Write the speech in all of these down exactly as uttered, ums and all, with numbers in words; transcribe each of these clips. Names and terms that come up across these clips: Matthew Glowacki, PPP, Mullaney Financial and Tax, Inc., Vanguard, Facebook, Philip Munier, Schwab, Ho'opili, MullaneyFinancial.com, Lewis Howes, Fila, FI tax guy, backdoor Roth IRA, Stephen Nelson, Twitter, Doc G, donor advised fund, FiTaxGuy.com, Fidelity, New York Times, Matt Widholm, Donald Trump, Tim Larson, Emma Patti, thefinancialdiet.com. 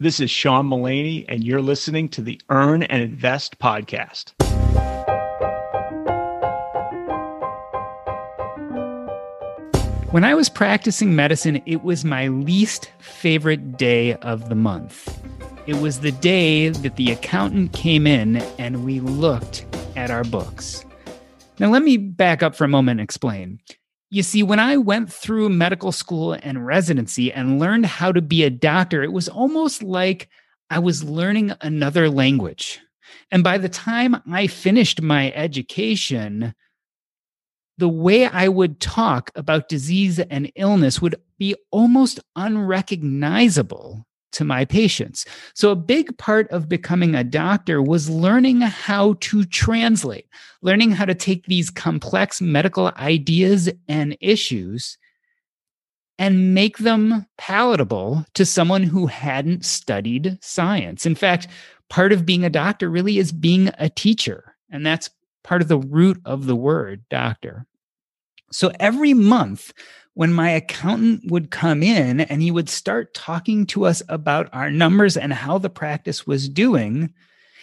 This is Sean Mullaney, and you're listening to the Earn and Invest podcast. When I was practicing medicine, it was my least favorite day of the month. It was the day that the accountant came in and we looked at our books. Now, let me back up for a moment and explain. You see, when I went through medical school and residency and learned how to be a doctor, it was almost like I was learning another language. And by the time I finished my education, the way I would talk about disease and illness would be almost unrecognizable to my patients. So a big part of becoming a doctor was learning how to translate, learning how to take these complex medical ideas and issues and make them palatable to someone who hadn't studied science. In fact, part of being a doctor really is being a teacher, and that's part of the root of the word doctor. So every month, when my accountant would come in and he would start talking to us about our numbers and how the practice was doing,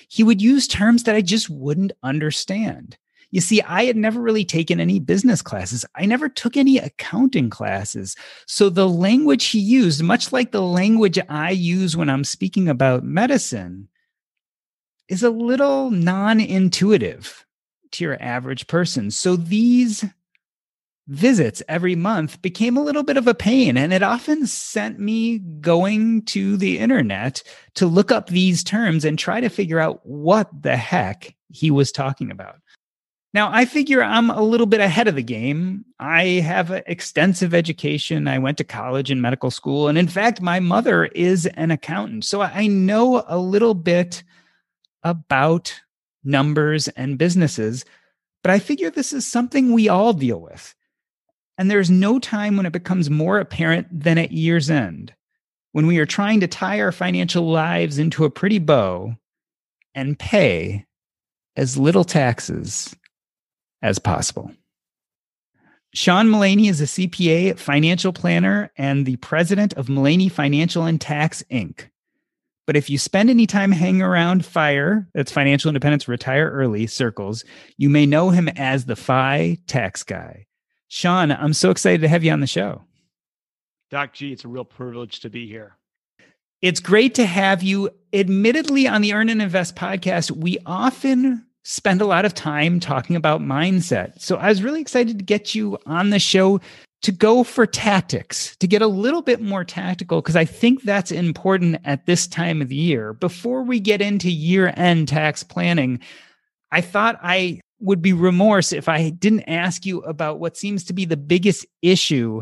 he would use terms that I just wouldn't understand. You see, I had never really taken any business classes. I never took any accounting classes. So the language he used, much like the language I use when I'm speaking about medicine, is a little non-intuitive to your average person. So these visits every month became a little bit of a pain, and it often sent me going to the internet to look up these terms and try to figure out what the heck he was talking about. Now, I figure I'm a little bit ahead of the game. I have an extensive education. I went to college and medical school, and in fact, my mother is an accountant, so I know a little bit about numbers and businesses, but I figure this is something we all deal with. And there's no time when it becomes more apparent than at year's end, when we are trying to tie our financial lives into a pretty bow and pay as little taxes as possible. Sean Mullaney is a C P A, financial planner, and the president of Mullaney Financial and Tax, Incorporated. But if you spend any time hanging around FIRE, that's Financial Independence Retire Early circles, you may know him as the F I tax guy. Sean, I'm so excited to have you on the show. Doc G, it's a real privilege to be here. It's great to have you. Admittedly, on the Earn and Invest podcast, we often spend a lot of time talking about mindset. So I was really excited to get you on the show to go for tactics, to get a little bit more tactical, because I think that's important at this time of the year. Before we get into year-end tax planning, I thought I would be remorse if I didn't ask you about what seems to be the biggest issue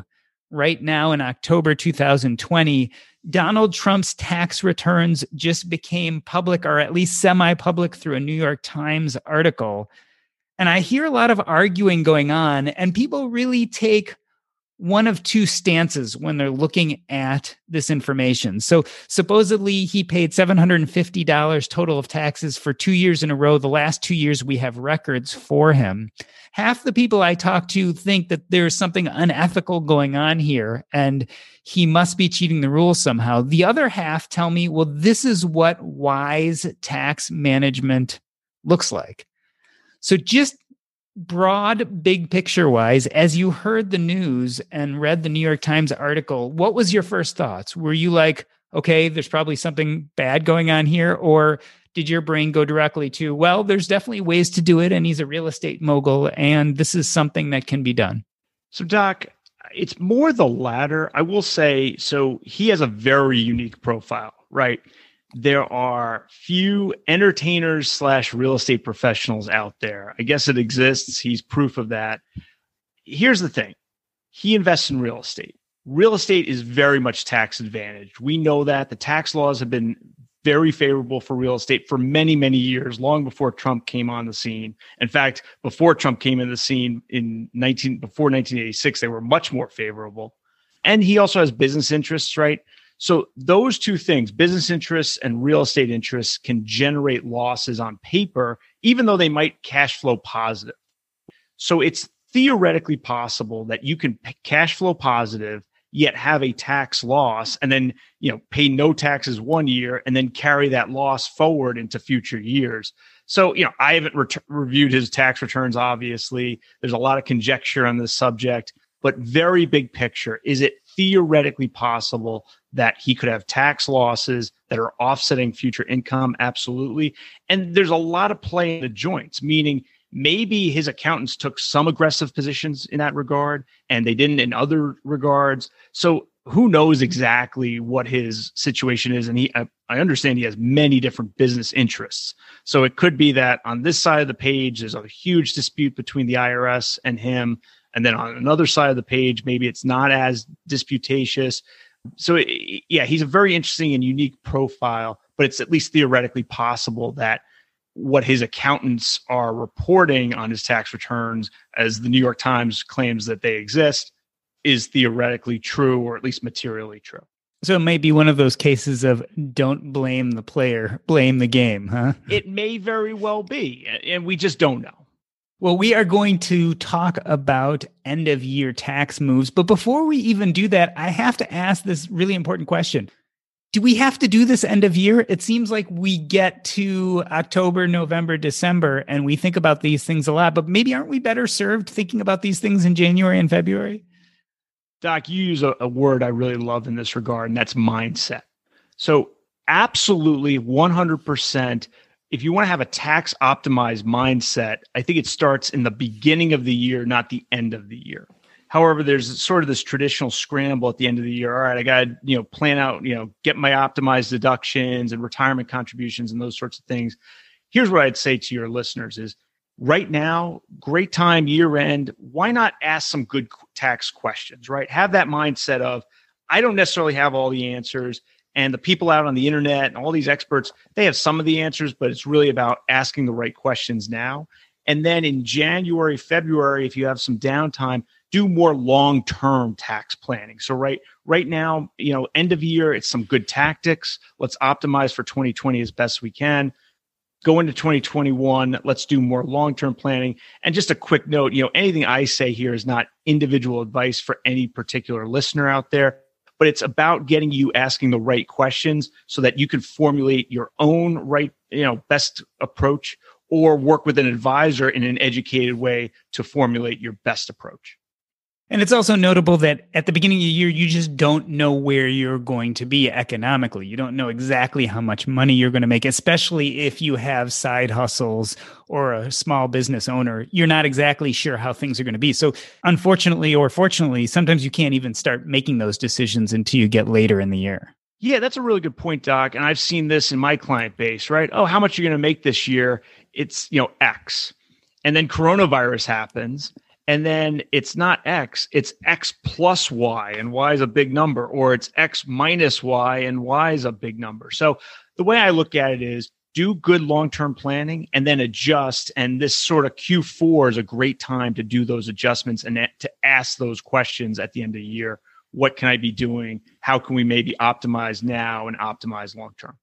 right now in October two thousand twenty. Donald Trump's tax returns just became public, or at least semi-public, through a New York Times article. And I hear a lot of arguing going on, and people really take one of two stances when they're looking at this information. So supposedly he paid seven hundred fifty dollars total of taxes for two years in a row. The last two years we have records for him. Half the people I talk to think that there's something unethical going on here and he must be cheating the rules somehow. The other half tell me, well, this is what wise tax management looks like. So just broad, big picture wise, as you heard the news and read the New York Times article, what was your first thoughts? Were you like, okay, there's probably something bad going on here? Or did your brain go directly to, well, there's definitely ways to do it, and he's a real estate mogul, and this is something that can be done? So, Doc, it's more the latter. I will say, so he has a very unique profile, right? There are few entertainers slash real estate professionals out there. I guess it exists. He's proof of that. Here's the thing. He invests in real estate. Real estate is very much tax advantaged. We know that. The tax laws have been very favorable for real estate for many, many years, long before Trump came on the scene. In fact, before Trump came in the scene in nineteen before nineteen eighty-six, they were much more favorable. And he also has business interests, right? So those two things, business interests and real estate interests, can generate losses on paper, even though they might cash flow positive. So it's theoretically possible that you can cash flow positive, yet have a tax loss, and then, you know, pay no taxes one year and then carry that loss forward into future years. So, you know, I haven't re- reviewed his tax returns, obviously. There's a lot of conjecture on this subject, but very big picture, is it theoretically possible that he could have tax losses that are offsetting future income? Absolutely. And there's a lot of play in the joints, meaning maybe his accountants took some aggressive positions in that regard and they didn't in other regards. So who knows exactly what his situation is? And he, I, I understand he has many different business interests. So it could be that on this side of the page, there's a huge dispute between the I R S and him. And then on another side of the page, maybe it's not as disputatious. So, yeah, he's a very interesting and unique profile, but it's at least theoretically possible that what his accountants are reporting on his tax returns, as the New York Times claims that they exist, is theoretically true, or at least materially true. So it may be one of those cases of don't blame the player, blame the game, huh? It may very well be, and we just don't know. Well, we are going to talk about end-of-year tax moves. But before we even do that, I have to ask this really important question. Do we have to do this end of year? It seems like we get to October, November, December, and we think about these things a lot. But maybe aren't we better served thinking about these things in January and February? Doc, you use a, a word I really love in this regard, and that's mindset. So absolutely, one hundred percent. If you want to have a tax optimized mindset, I think it starts in the beginning of the year, not the end of the year. However, there's sort of this traditional scramble at the end of the year. All right, I got to, you know, plan out, you know, get my optimized deductions and retirement contributions and those sorts of things. Here's what I'd say to your listeners is right now, great time, year end. Why not ask some good tax questions, right? Have that mindset of, I don't necessarily have all the answers. And the people out on the internet and all these experts, they have some of the answers, but it's really about asking the right questions now. And then in January, February, if you have some downtime, do more long-term tax planning. So right, right now, you know, end of year, it's some good tactics. Let's optimize for twenty twenty as best we can. Go into twenty twenty-one, let's do more long-term planning. And just a quick note, you know, anything I say here is not individual advice for any particular listener out there. But it's about getting you asking the right questions so that you can formulate your own right, you know, best approach, or work with an advisor in an educated way to formulate your best approach. And it's also notable that at the beginning of the year, you just don't know where you're going to be economically. You don't know exactly how much money you're going to make, especially if you have side hustles or a small business owner. You're not exactly sure how things are going to be. So unfortunately or fortunately, sometimes you can't even start making those decisions until you get later in the year. Yeah, that's a really good point, Doc. And I've seen this in my client base, right? Oh, how much are you going to make this year? It's, you know, X. And then coronavirus happens. And then it's not X, it's X plus Y, and Y is a big number, or it's X minus Y, and Y is a big number. So the way I look at it is do good long-term planning and then adjust. And this sort of Q four is a great time to do those adjustments and to ask those questions at the end of the year. What can I be doing? How can we maybe optimize now and optimize long-term?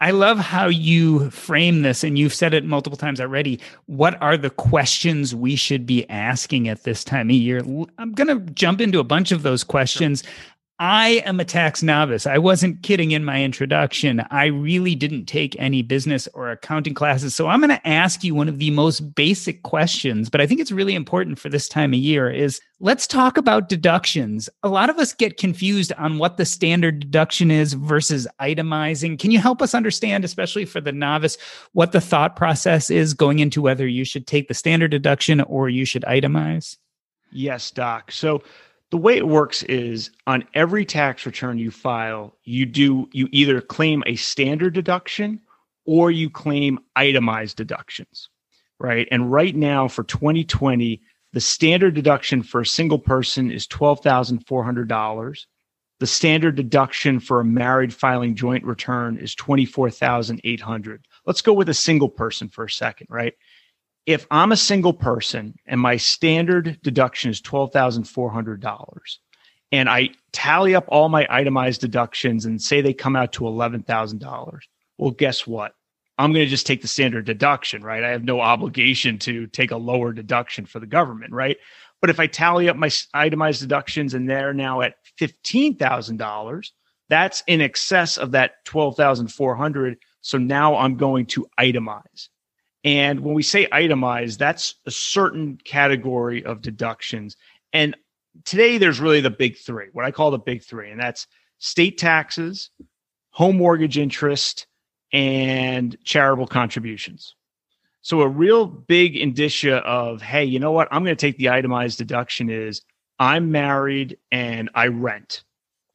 I love how you frame this, and you've said it multiple times already. What are the questions we should be asking at this time of year? I'm going to jump into a bunch of those questions. Sure. I am a tax novice. I wasn't kidding in my introduction. I really didn't take any business or accounting classes. So I'm going to ask you one of the most basic questions, but I think it's really important for this time of year is let's talk about deductions. A lot of us get confused on what the standard deduction is versus itemizing. Can you help us understand, especially for the novice, what the thought process is going into whether you should take the standard deduction or you should itemize? Yes, Doc. So the way it works is on every tax return you file, you do you either claim a standard deduction or you claim itemized deductions, right? And right now for twenty twenty, the standard deduction for a single person is twelve thousand four hundred dollars. The standard deduction for a married filing joint return is twenty-four thousand eight hundred dollars. Let's go with a single person for a second, right? If I'm a single person and my standard deduction is twelve thousand four hundred dollars and I tally up all my itemized deductions and say they come out to eleven thousand dollars, well, guess what? I'm going to just take the standard deduction, right? I have no obligation to take a lower deduction for the government, right? But if I tally up my itemized deductions and they're now at fifteen thousand dollars, that's in excess of that twelve thousand four hundred dollars. So now I'm going to itemize. And when we say itemize, that's a certain category of deductions. And today there's really the big three, what I call the big three, and that's state taxes, home mortgage interest, and charitable contributions. So a real big indicia of, hey, you know what? I'm going to take the itemized deduction is I'm married and I rent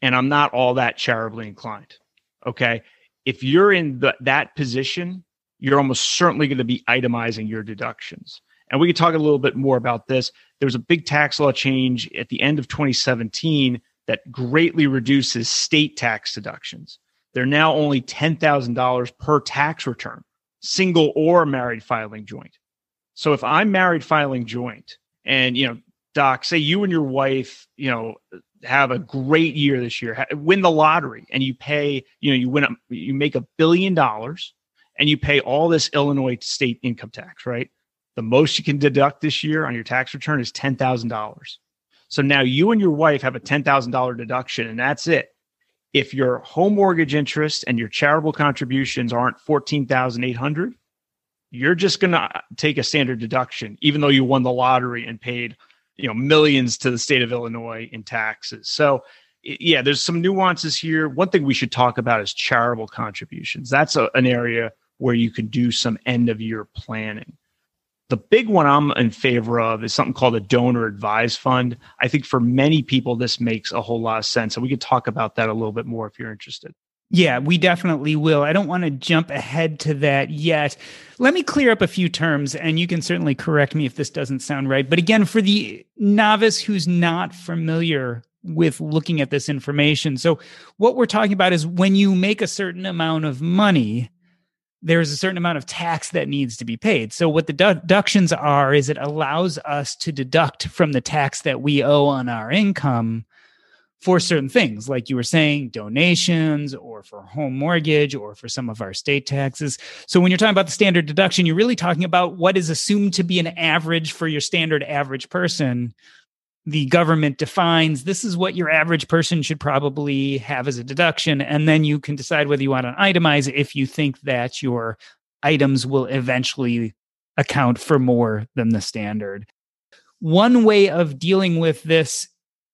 and I'm not all that charitably inclined. Okay. If you're in the, that position, you're almost certainly going to be itemizing your deductions. And we can talk a little bit more about this. There was a big tax law change at the end of twenty seventeen that greatly reduces state tax deductions. They're now only ten thousand dollars per tax return, single or married filing joint. So if I'm married filing joint and, you know, Doc, say you and your wife, you know, have a great year this year, win the lottery and you pay, you know, you win, you make a billion dollars. And you pay all this Illinois state income tax, right? The most you can deduct this year on your tax return is ten thousand dollars. So now you and your wife have a ten thousand dollars deduction and that's it. If your home mortgage interest and your charitable contributions aren't fourteen thousand eight hundred dollars, you're just going to take a standard deduction, even though you won the lottery and paid, you know, millions to the state of Illinois in taxes. So yeah, there's some nuances here. One thing we should talk about is charitable contributions. That's a, an area where you can do some end of year planning. The big one I'm in favor of is something called a donor advised fund. I think for many people, this makes a whole lot of sense. And we could talk about that a little bit more if you're interested. Yeah, we definitely will. I don't want to jump ahead to that yet. Let me clear up a few terms, and you can certainly correct me if this doesn't sound right. But again, for the novice who's not familiar with looking at this information. So what we're talking about is when you make a certain amount of money, there's a certain amount of tax that needs to be paid. So what the deductions are is it allows us to deduct from the tax that we owe on our income for certain things, like you were saying, donations or for home mortgage or for some of our state taxes. So when you're talking about the standard deduction, you're really talking about what is assumed to be an average for your standard average person. The government defines this is what your average person should probably have as a deduction. And then you can decide whether you want to itemize if you think that your items will eventually account for more than the standard. One way of dealing with this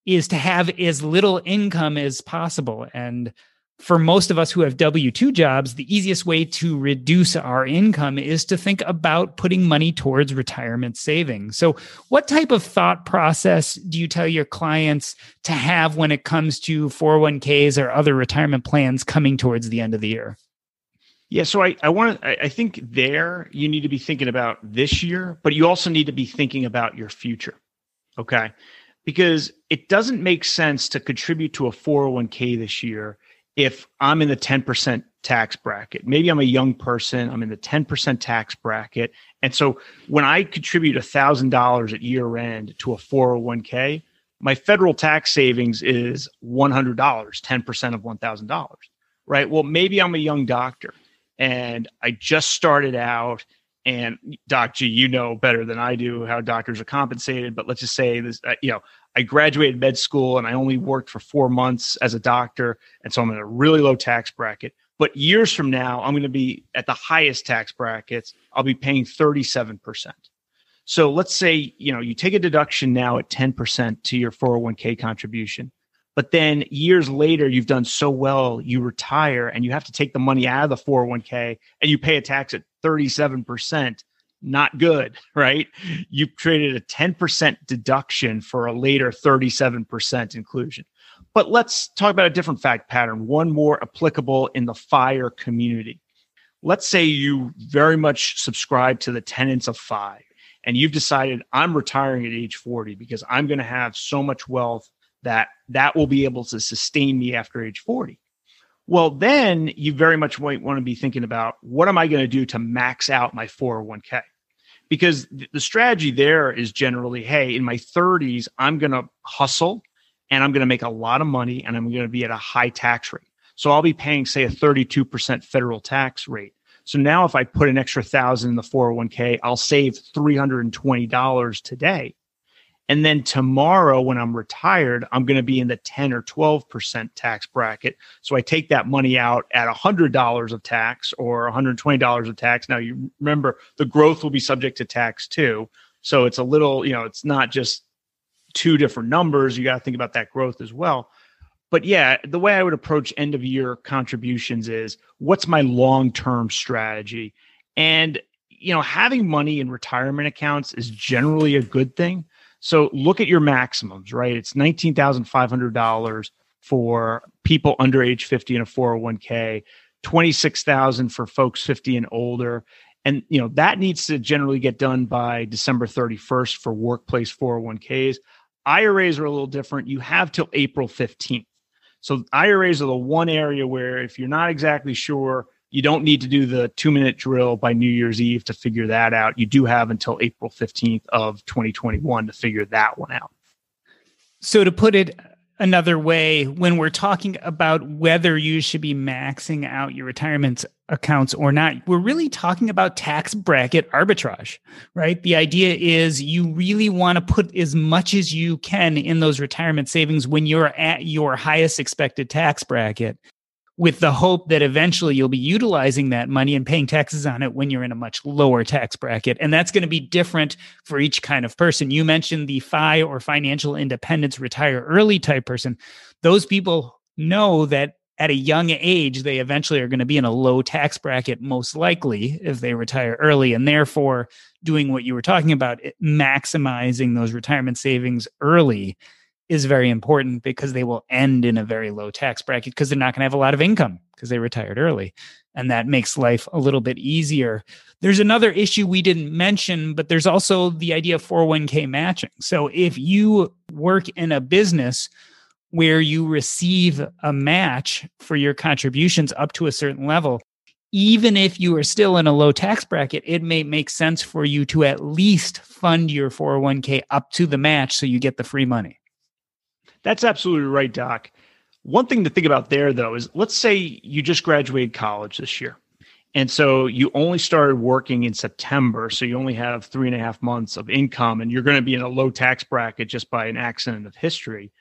is to have as little income as possible. And for most of us who have W two jobs, the easiest way to reduce our income is to think about putting money towards retirement savings. So what type of thought process do you tell your clients to have when it comes to four oh one k's or other retirement plans coming towards the end of the year? Yeah, so I, I want to, I think there you need to be thinking about this year, but you also need to be thinking about your future, okay? Because it doesn't make sense to contribute to a four oh one k this year if I'm in the ten percent tax bracket. Maybe I'm a young person, I'm in the ten percent tax bracket. And so when I contribute one thousand dollars at year end to a four oh one k, my federal tax savings is one hundred dollars, ten percent of one thousand dollars, right? Well, maybe I'm a young doctor and I just started out, and Doc G, you know better than I do how doctors are compensated, but let's just say this, you know, I graduated med school and I only worked for four months as a doctor. And so I'm in a really low tax bracket. But years from now, I'm going to be at the highest tax brackets. I'll be paying thirty-seven percent. So let's say, you know, you take a deduction now at ten percent to your four oh one k contribution, but then years later, you've done so well, you retire and you have to take the money out of the four oh one k and you pay a tax at thirty-seven percent. Not good, right? You've traded a ten percent deduction for a later thirty-seven percent inclusion. But let's talk about a different fact pattern, one more applicable in the FIRE community. Let's say you very much subscribe to the tenets of FIRE, and you've decided I'm retiring at age forty because I'm going to have so much wealth that that will be able to sustain me after age forty. Well, then you very much might want to be thinking about what am I going to do to max out my four oh one k? Because the strategy there is generally, hey, in my thirties, I'm going to hustle and I'm going to make a lot of money and I'm going to be at a high tax rate. So I'll be paying, say, a thirty-two percent federal tax rate. So now if I put an extra thousand in the four oh one k, I'll save three hundred twenty dollars today. And then tomorrow when I'm retired, I'm going to be in the ten or twelve percent tax bracket. So I take that money out at one hundred dollars of tax or one hundred twenty dollars of tax. Now, you remember the growth will be subject to tax too. So it's a little, you know, it's not just two different numbers. You got to think about that growth as well. But yeah, the way I would approach end of year contributions is what's my long-term strategy? And, you know, having money in retirement accounts is generally a good thing. So look at your maximums, right? It's nineteen thousand five hundred dollars for people under age fifty in a four oh one k, twenty-six thousand dollars for folks fifty and older. And you know that needs to generally get done by December thirty-first for workplace four oh one k's. I R As are a little different. You have till April fifteenth. So I R As are the one area where if you're not exactly sure, you don't need to do the two-minute drill by New Year's Eve to figure that out. You do have until April fifteenth of twenty twenty-one to figure that one out. So to put it another way, when we're talking about whether you should be maxing out your retirement accounts or not, we're really talking about tax bracket arbitrage, right? The idea is you really want to put as much as you can in those retirement savings when you're at your highest expected tax bracket, with the hope that eventually you'll be utilizing that money and paying taxes on it when you're in a much lower tax bracket. And that's going to be different for each kind of person. You mentioned the F I or financial independence, retire early type person. Those people know that at a young age, they eventually are going to be in a low tax bracket, most likely, if they retire early. And therefore, doing what you were talking about, maximizing those retirement savings early, is very important because they will end in a very low tax bracket because they're not going to have a lot of income because they retired early. And that makes life a little bit easier. There's another issue we didn't mention, but there's also the idea of four oh one k matching. So if you work in a business where you receive a match for your contributions up to a certain level, even if you are still in a low tax bracket, it may make sense for you to at least fund your four oh one k up to the match so you get the free money. That's absolutely right, Doc. One thing to think about there, though, is let's say you just graduated college this year. And so you only started working in September. So you only have three and a half months of income and you're going to be in a low tax bracket just by an accident of history.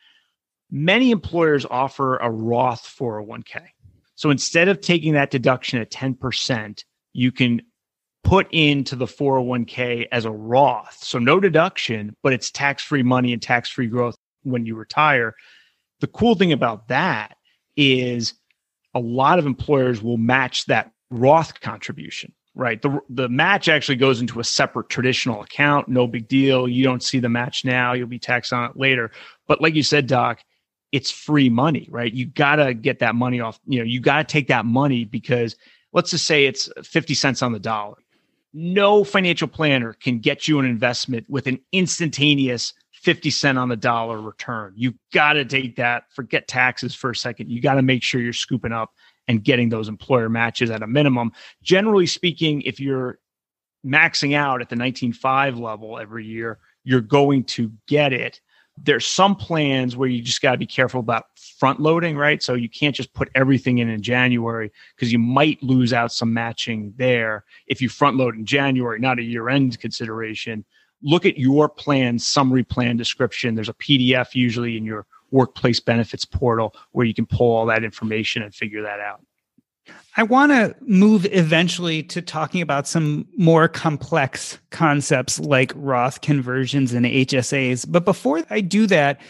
Many employers offer a Roth four oh one k. So instead of taking that deduction at ten percent, you can put into the four oh one k as a Roth. So no deduction, but it's tax-free money and tax-free growth when you retire. The cool thing about that is a lot of employers will match that Roth contribution, right? The the match actually goes into a separate traditional account. No big deal. You don't see the match now. You'll be taxed on it later. But like you said, Doc, it's free money, right? You got to get that money off. You know, you got to take that money because let's just say it's fifty cents on the dollar. No financial planner can get you an investment with an instantaneous fifty cent on the dollar return. You've got to take that, forget taxes for a second. You got to make sure you're scooping up and getting those employer matches at a minimum. Generally speaking, if you're maxing out at the nineteen five level every year, you're going to get it. There's some plans where you just got to be careful about front loading, right? So you can't just put everything in in January because you might lose out some matching there if you front load in January, not a year-end consideration. look at your plan summary plan description. There's a P D F usually in your workplace benefits portal where you can pull all that information and figure that out. I want to move eventually to talking about some more complex concepts like Roth conversions and H S As. But before I do that,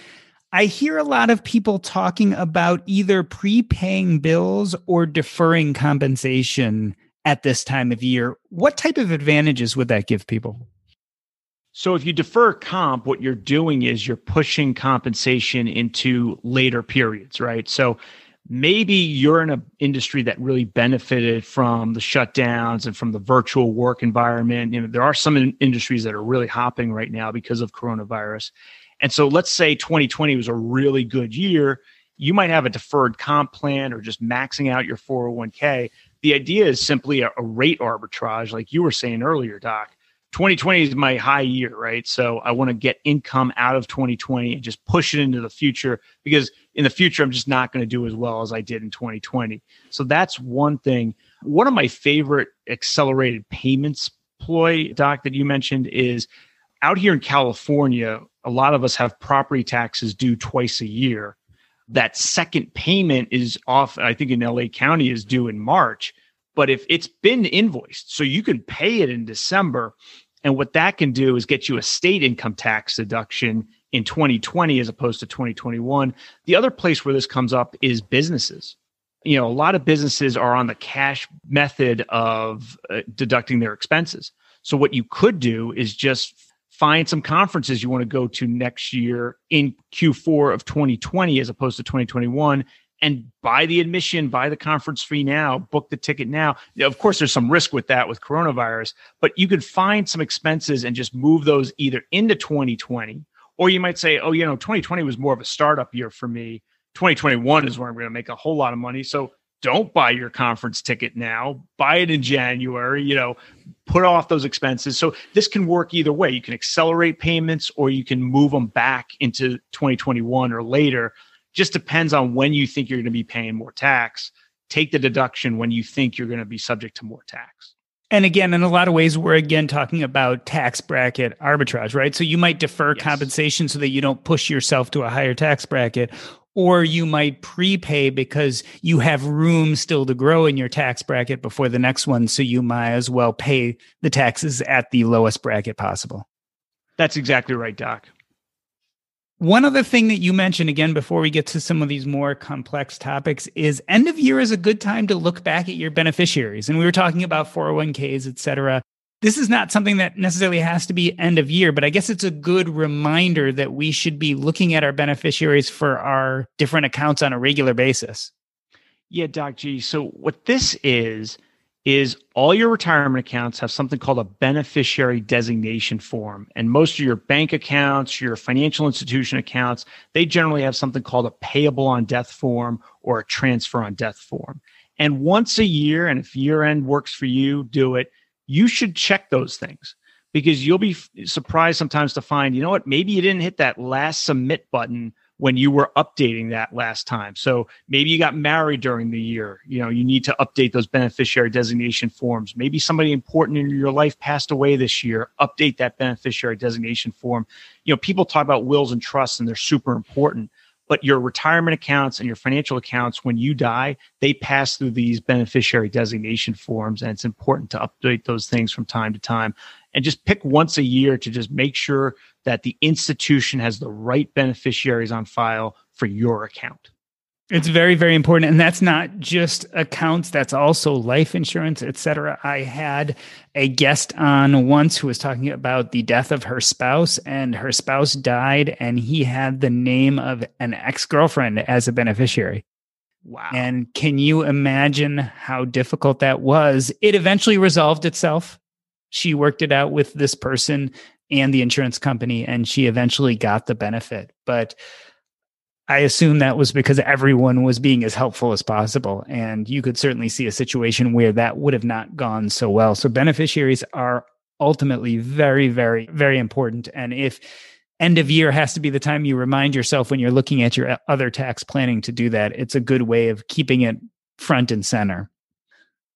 I hear a lot of people talking about either prepaying bills or deferring compensation at this time of year. What type of advantages would that give people? So if you defer comp, what you're doing is you're pushing compensation into later periods, right? So maybe you're in an industry that really benefited from the shutdowns and from the virtual work environment. You know, there are some in- industries that are really hopping right now because of coronavirus. And so let's say twenty twenty was a really good year. You might have a deferred comp plan or just maxing out your four oh one k. The idea is simply a, a rate arbitrage, like you were saying earlier, Doc. twenty twenty is my high year, right? So I want to get income out of twenty twenty and just push it into the future, because in the future, I'm just not going to do as well as I did in twenty twenty. So that's one thing. One of my favorite accelerated payments ploy, Doc, that you mentioned is out here in California. A lot of us have property taxes due twice a year. That second payment is off, I think in L A County is due in March, but if it's been invoiced, so you can pay it in December. And what that can do is get you a state income tax deduction in twenty twenty as opposed to twenty twenty-one. The other place where this comes up is businesses. You know, a lot of businesses are on the cash method of uh, deducting their expenses. So what you could do is just find some conferences you want to go to next year in Q four of twenty twenty as opposed to twenty twenty-one, and buy the admission, buy the conference fee now, book the ticket now. Of course, there's some risk with that with coronavirus, but you could find some expenses and just move those either into twenty twenty, or you might say, oh, you know, twenty twenty was more of a startup year for me. twenty twenty-one is where I'm going to make a whole lot of money. So don't buy your conference ticket now, buy it in January, you know, put off those expenses. So this can work either way. You can accelerate payments or you can move them back into twenty twenty-one or later. Just depends on when you think you're going to be paying more tax. Take the deduction when you think you're going to be subject to more tax. And again, in a lot of ways, we're again talking about tax bracket arbitrage, right? So you might defer yes. compensation so that you don't push yourself to a higher tax bracket, or you might prepay because you have room still to grow in your tax bracket before the next one. So you might as well pay the taxes at the lowest bracket possible. That's exactly right, Doc. One other thing that you mentioned, again, before we get to some of these more complex topics, is end of year is a good time to look back at your beneficiaries. And we were talking about four oh one k's, et cetera. This is not something that necessarily has to be end of year, but I guess it's a good reminder that we should be looking at our beneficiaries for our different accounts on a regular basis. Yeah, Doc G. So what this is, is all your retirement accounts have something called a beneficiary designation form. And most of your bank accounts, your financial institution accounts, they generally have something called a payable on death form or a transfer on death form. And once a year, and if year end works for you, do it, you should check those things, because you'll be f- surprised sometimes to find, you know what, maybe you didn't hit that last submit button when you were updating that last time. So maybe you got married during the year. You know, you need to update those beneficiary designation forms. Maybe somebody important in your life passed away this year. Update that beneficiary designation form. You know, people talk about wills and trusts, and they're super important. But your retirement accounts and your financial accounts, when you die, they pass through these beneficiary designation forms. And it's important to update those things from time to time. And just pick once a year to just make sure that the institution has the right beneficiaries on file for your account. It's very, very important. And that's not just accounts. That's also life insurance, et cetera. I had a guest on once who was talking about the death of her spouse, and her spouse died and he had the name of an ex-girlfriend as a beneficiary. Wow. And can you imagine how difficult that was? It eventually resolved itself. She worked it out with this person and the insurance company, and she eventually got the benefit. But I assume that was because everyone was being as helpful as possible. And you could certainly see a situation where that would have not gone so well. So beneficiaries are ultimately very, very, very important. And if end of year has to be the time you remind yourself when you're looking at your other tax planning to do that, it's a good way of keeping it front and center.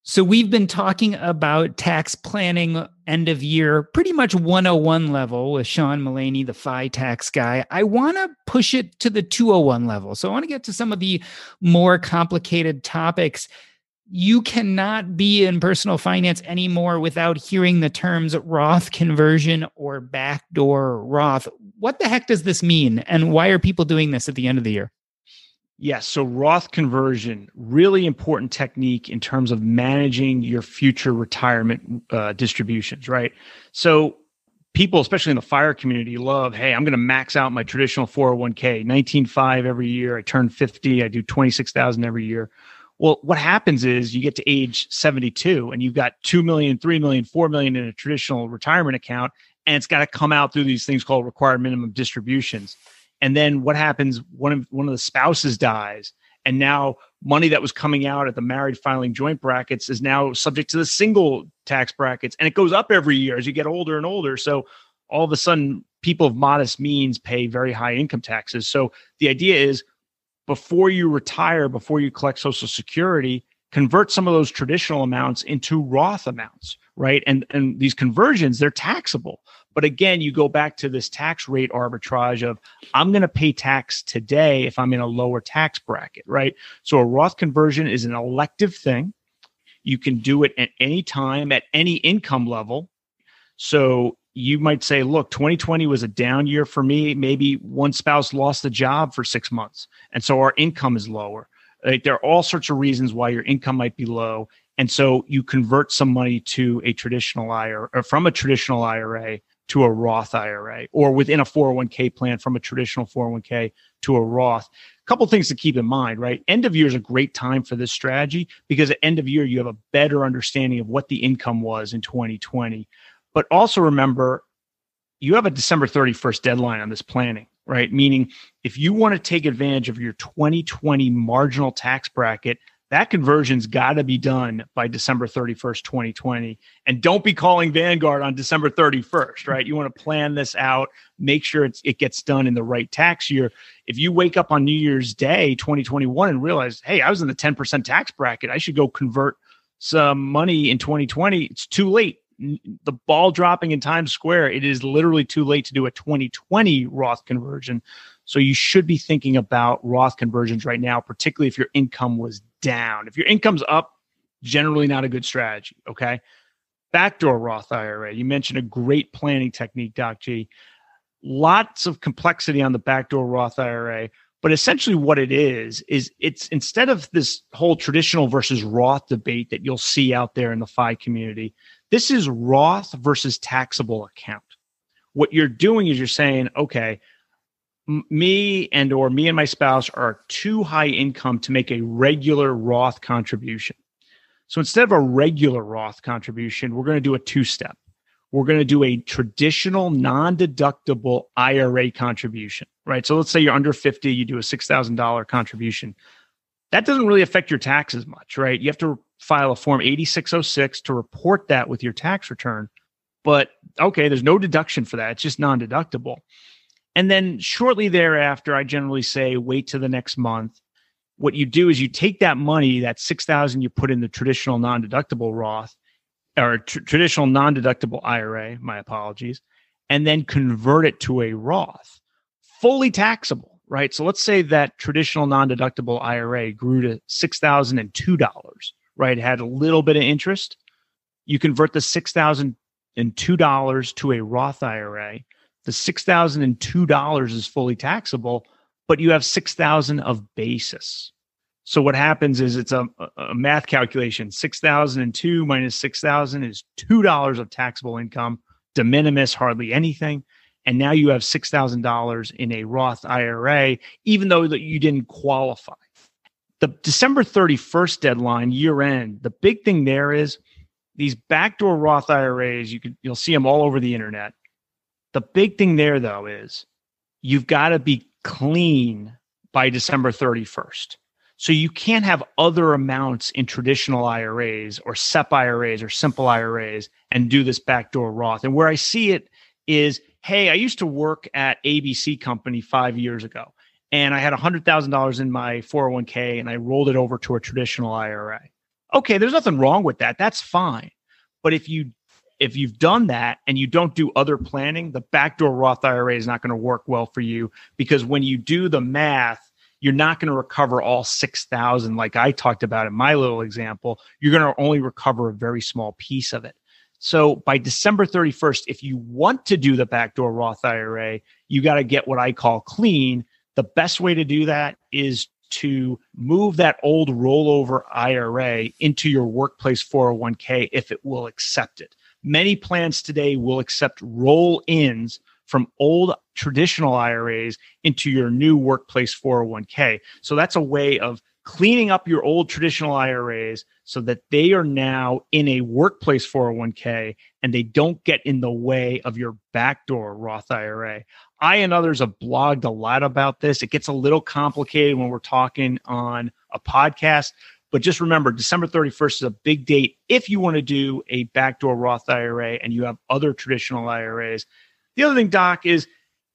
So we've been talking about tax planning end of year, pretty much one oh one level with Sean Mullaney, the F I tax guy. I want to push it to the two oh one level. So I want to get to some of the more complicated topics. You cannot be in personal finance anymore without hearing the terms Roth conversion or backdoor Roth. What the heck does this mean? And why are people doing this at the end of the year? Yes. So Roth conversion, really important technique in terms of managing your future retirement uh, distributions, right? So people, especially in the FIRE community, love, hey, I'm going to max out my traditional four oh one k, nineteen thousand five hundred dollars every year. I turn fifty. I do twenty-six thousand dollars every year. Well, what happens is you get to age seventy-two and you've got two million dollars, three million dollars, four million dollars in a traditional retirement account, and it's got to come out through these things called required minimum distributions. And then what happens, one of one of the spouses dies, and now money that was coming out at the married filing joint brackets is now subject to the single tax brackets, and it goes up every year as you get older and older. So all of a sudden, people of modest means pay very high income taxes. So the idea is, before you retire, before you collect Social Security, convert some of those traditional amounts into Roth amounts, right? And and these conversions, they're taxable. But again, you go back to this tax rate arbitrage of, I'm going to pay tax today if I'm in a lower tax bracket, right? So a Roth conversion is an elective thing. You can do it at any time, at any income level. So you might say, look, twenty twenty was a down year for me. Maybe one spouse lost the job for six months. And so our income is lower. Like, there are all sorts of reasons why your income might be low. And so you convert some money to a traditional I R A, or from a traditional I R A to a Roth I R A, or within a four oh one k plan from a traditional four oh one k to a Roth. A couple of things to keep in mind, right? End of year is a great time for this strategy, because at end of year, you have a better understanding of what the income was in twenty twenty. But also remember, you have a December thirty-first deadline on this planning, right? Meaning, if you want to take advantage of your twenty twenty marginal tax bracket, that conversion's got to be done by December thirty-first, twenty twenty. And don't be calling Vanguard on December thirty-first, right? You want to plan this out, make sure it's, it gets done in the right tax year. If you wake up on New Year's Day, twenty twenty-one, and realize, hey, I was in the ten percent tax bracket, I should go convert some money in twenty twenty, it's too late. The ball dropping in Times Square, it is literally too late to do a twenty twenty Roth conversion. So you should be thinking about Roth conversions right now, particularly if your income was down. If your income's up, generally not a good strategy, okay? Backdoor Roth I R A. You mentioned a great planning technique, Doc G. Lots of complexity on the backdoor Roth I R A, but essentially what it is, is it's, instead of this whole traditional versus Roth debate that you'll see out there in the F I community, this is Roth versus taxable account. What you're doing is you're saying, okay, me and or me and my spouse are too high income to make a regular Roth contribution. So instead of a regular Roth contribution, we're going to do a two-step. We're going to do a traditional non-deductible I R A contribution, right? So let's say you're under fifty, you do a six thousand dollars contribution. That doesn't really affect your taxes much, right? You have to file a form eighty-six oh six to report that with your tax return. But okay, there's no deduction for that. It's just non-deductible. And then shortly thereafter, I generally say, wait till the next month. What you do is you take that money, that six thousand dollars you put in the traditional non-deductible Roth, or tr- traditional non-deductible I R A, my apologies, and then convert it to a Roth, fully taxable. Right. So let's say that traditional non-deductible I R A grew to six thousand two dollars, right? It had a little bit of interest. You convert the six thousand two dollars to a Roth I R A. The six thousand two dollars is fully taxable, but you have six thousand dollars of basis. So what happens is it's a, a math calculation. six thousand two minus six thousand dollars is two dollars of taxable income, de minimis, hardly anything. And now you have six thousand dollars in a Roth I R A, even though that you didn't qualify. The December thirty-first deadline, year end, the big thing there is these backdoor Roth I R As, you could, you'll see them all over the internet. The big thing there, though, is you've got to be clean by December thirty-first. So you can't have other amounts in traditional I R As or SEP I R As or simple I R As and do this backdoor Roth. And where I see it is, hey, I used to work at A B C Company five years ago, and I had one hundred thousand dollars in my four oh one k, and I rolled it over to a traditional I R A. Okay, there's nothing wrong with that. That's fine. But if you if you've done that and you don't do other planning, the backdoor Roth I R A is not going to work well for you, because when you do the math, you're not going to recover all six thousand dollars like I talked about in my little example. You're going to only recover a very small piece of it. So by December thirty-first, if you want to do the backdoor Roth I R A, you got to get what I call clean. The best way to do that is to move that old rollover I R A into your workplace four oh one k if it will accept it. Many plans today will accept roll-ins from old traditional I R As into your new workplace four oh one k. So that's a way of cleaning up your old traditional I R As so that they are now in a workplace four oh one k and they don't get in the way of your backdoor Roth I R A. I and others have blogged a lot about this. It gets a little complicated when we're talking on a podcast, but just remember, December thirty-first is a big date if you want to do a backdoor Roth I R A and you have other traditional I R As. The other thing, Doc, is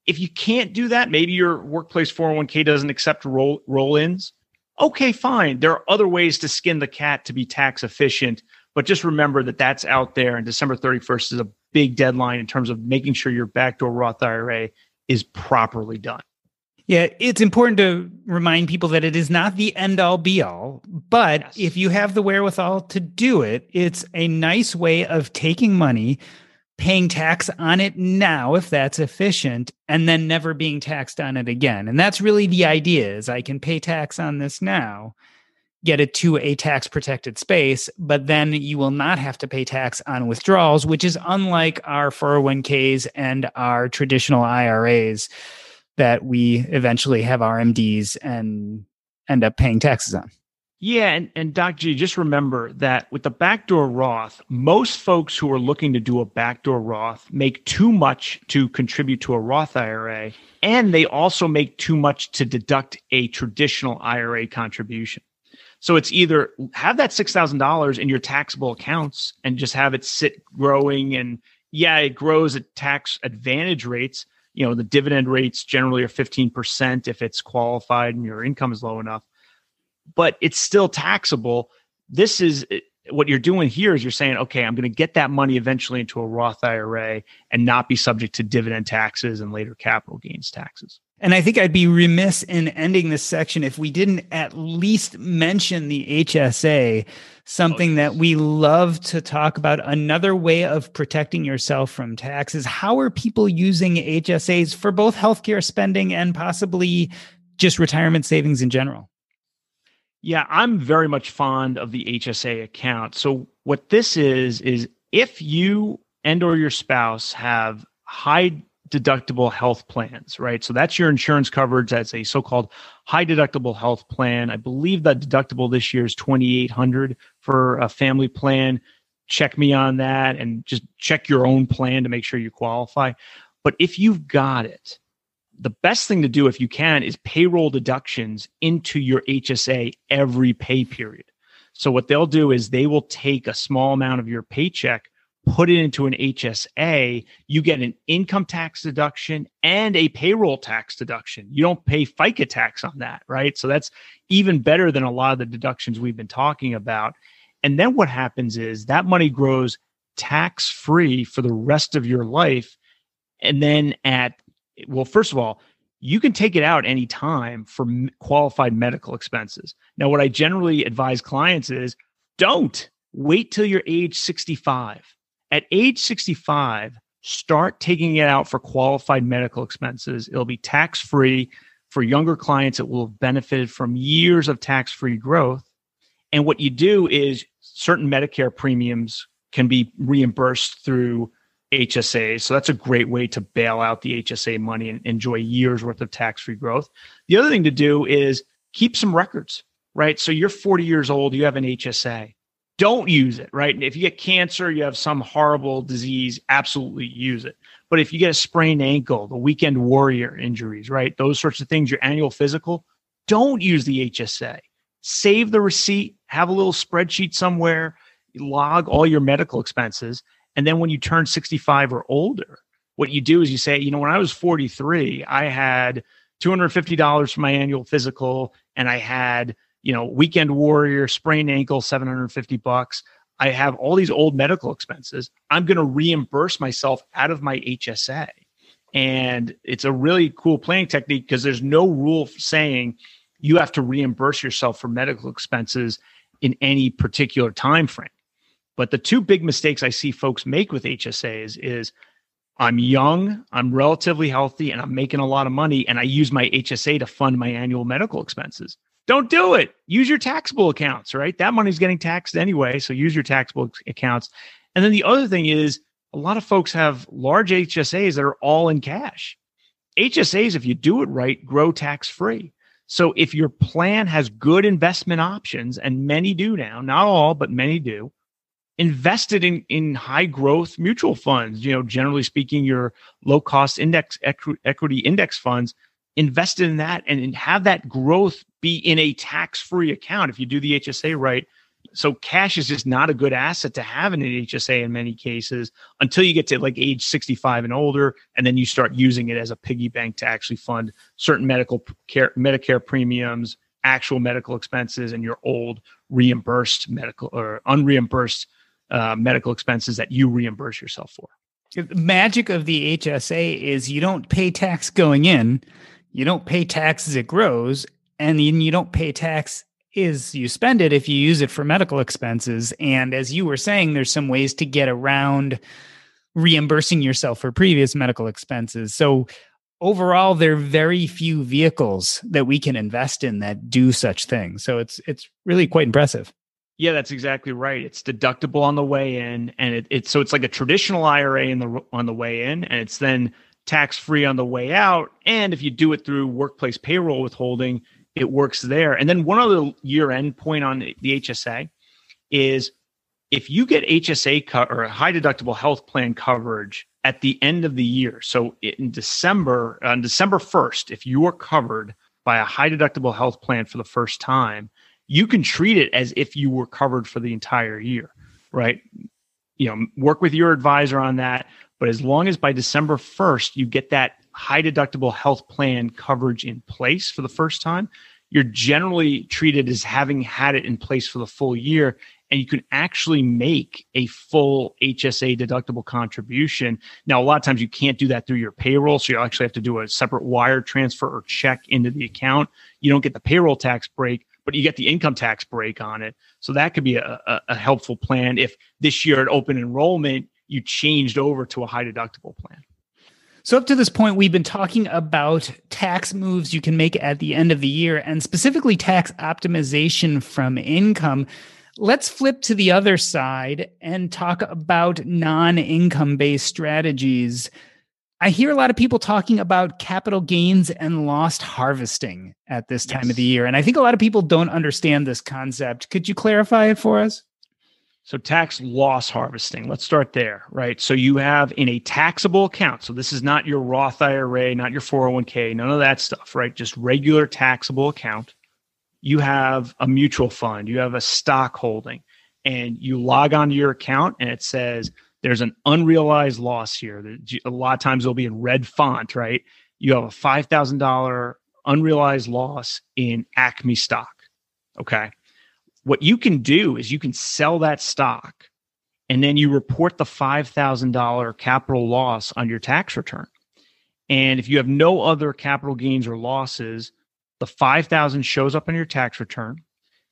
if you can't do that, maybe your workplace four oh one k doesn't accept roll, roll-ins. Okay, fine. There are other ways to skin the cat to be tax efficient, but just remember that that's out there, and December thirty-first is a big deadline in terms of making sure your backdoor Roth I R A is properly done. Yeah, it's important to remind people that it is not the end-all be-all, but yes, if you have the wherewithal to do it, it's a nice way of taking money, paying tax on it now, if that's efficient, and then never being taxed on it again. And that's really the idea, is I can pay tax on this now, get it to a tax-protected space, but then you will not have to pay tax on withdrawals, which is unlike our four oh one k's and our traditional I R As that we eventually have R M Ds and end up paying taxes on. Yeah, and, and Doc G, just remember that with the backdoor Roth, most folks who are looking to do a backdoor Roth make too much to contribute to a Roth I R A, and they also make too much to deduct a traditional I R A contribution. So it's either have that six thousand dollars in your taxable accounts and just have it sit growing, and yeah, it grows at tax advantage rates. You know, the dividend rates generally are fifteen percent if it's qualified and your income is low enough, but it's still taxable. This is what you're doing here, is you're saying, okay, I'm going to get that money eventually into a Roth I R A and not be subject to dividend taxes and later capital gains taxes. And I think I'd be remiss in ending this section if we didn't at least mention the H S A, something oh, yes. that we love to talk about. Another way of protecting yourself from taxes. How are people using H S As for both healthcare spending and possibly just retirement savings in general? Yeah, I'm very much fond of the H S A account. So what this is, is if you and or your spouse have high deductible health plans, right? So that's your insurance coverage. That's a so-called high deductible health plan. I believe that deductible this year is twenty-eight hundred dollars for a family plan. Check me on that and just check your own plan to make sure you qualify. But if you've got it, the best thing to do if you can is payroll deductions into your H S A every pay period. So what they'll do is they will take a small amount of your paycheck, put it into an H S A. You get an income tax deduction and a payroll tax deduction. You don't pay FICA tax on that, right? So that's even better than a lot of the deductions we've been talking about. And then what happens is that money grows tax-free for the rest of your life. And then at Well, first of all, you can take it out any time for m- qualified medical expenses. Now, what I generally advise clients is don't wait till you're age sixty-five. At age sixty-five, start taking it out for qualified medical expenses. It'll be tax-free. For younger clients, it will have benefited from years of tax-free growth. And what you do is certain Medicare premiums can be reimbursed through H S A. So that's a great way to bail out the H S A money and enjoy years worth of tax-free growth. The other thing to do is keep some records, right? So you're forty years old, you have an H S A. Don't use it, right? And if you get cancer, you have some horrible disease, absolutely use it. But if you get a sprained ankle, the weekend warrior injuries, right? Those sorts of things, your annual physical, don't use the H S A. Save the receipt, have a little spreadsheet somewhere, log all your medical expenses. And then when you turn sixty-five or older, what you do is you say, you know, when I was forty-three, I had two hundred fifty dollars for my annual physical, and I had you know, weekend warrior, sprained ankle, seven hundred fifty bucks. I have all these old medical expenses. I'm going to reimburse myself out of my H S A. And it's a really cool planning technique because there's no rule saying you have to reimburse yourself for medical expenses in any particular time frame. But the two big mistakes I see folks make with H S As is I'm young, I'm relatively healthy, and I'm making a lot of money, and I use my H S A to fund my annual medical expenses. Don't do it. Use your taxable accounts, right? That money's getting taxed anyway, so use your taxable accounts. And then the other thing is, a lot of folks have large H S As that are all in cash. H S As, if you do it right, grow tax-free. So if your plan has good investment options, and many do now, not all, but many do, invested in, in high growth mutual funds, you know, generally speaking, your low cost index equ- equity index funds, invested in that and, and have that growth be in a tax-free account if you do the H S A right. So cash is just not a good asset to have in an H S A in many cases until you get to like age sixty-five and older, and then you start using it as a piggy bank to actually fund certain medical care, Medicare premiums, actual medical expenses, and your old reimbursed medical or unreimbursed uh, medical expenses that you reimburse yourself for. The magic of the H S A is you don't pay tax going in, you don't pay tax as it grows, and then you don't pay tax is you spend it if you use it for medical expenses. And as you were saying, there's some ways to get around reimbursing yourself for previous medical expenses. So overall, there are very few vehicles that we can invest in that do such things. So it's it's really quite impressive. Yeah, that's exactly right. It's deductible on the way in. And it, it so it's like a traditional I R A in the on the way in, and it's then tax-free on the way out. And if you do it through workplace payroll withholding, it works there. And then one other year-end point on the H S A is if you get H S A co- or high deductible health plan coverage at the end of the year. So in December, on December first, if you are covered by a high deductible health plan for the first time, you can treat it as if you were covered for the entire year, right? You know, work with your advisor on that. But as long as by December first, you get that high deductible health plan coverage in place for the first time, you're generally treated as having had it in place for the full year. And you can actually make a full H S A deductible contribution. Now, a lot of times you can't do that through your payroll. So you actually have to do a separate wire transfer or check into the account. You don't get the payroll tax break, but you get the income tax break on it. So that could be a, a, a helpful plan if this year at open enrollment, you changed over to a high deductible plan. So up to this point, we've been talking about tax moves you can make at the end of the year and specifically tax optimization from income. Let's flip to the other side and talk about non-income-based strategies. I hear a lot of people talking about capital gains and loss harvesting at this time yes. of the year. And I think a lot of people don't understand this concept. Could you clarify it for us? So tax loss harvesting, let's start there, right? So you have in a taxable account, so this is not your Roth I R A, not your four oh one k, none of that stuff, right? Just regular taxable account. You have a mutual fund, you have a stock holding, and you log onto your account and it says there's an unrealized loss here. A lot of times it'll be in red font, right? You have a five thousand dollars unrealized loss in Acme stock, okay? What you can do is you can sell that stock and then you report the five thousand dollars capital loss on your tax return. And if you have no other capital gains or losses, the five thousand dollars shows up on your tax return.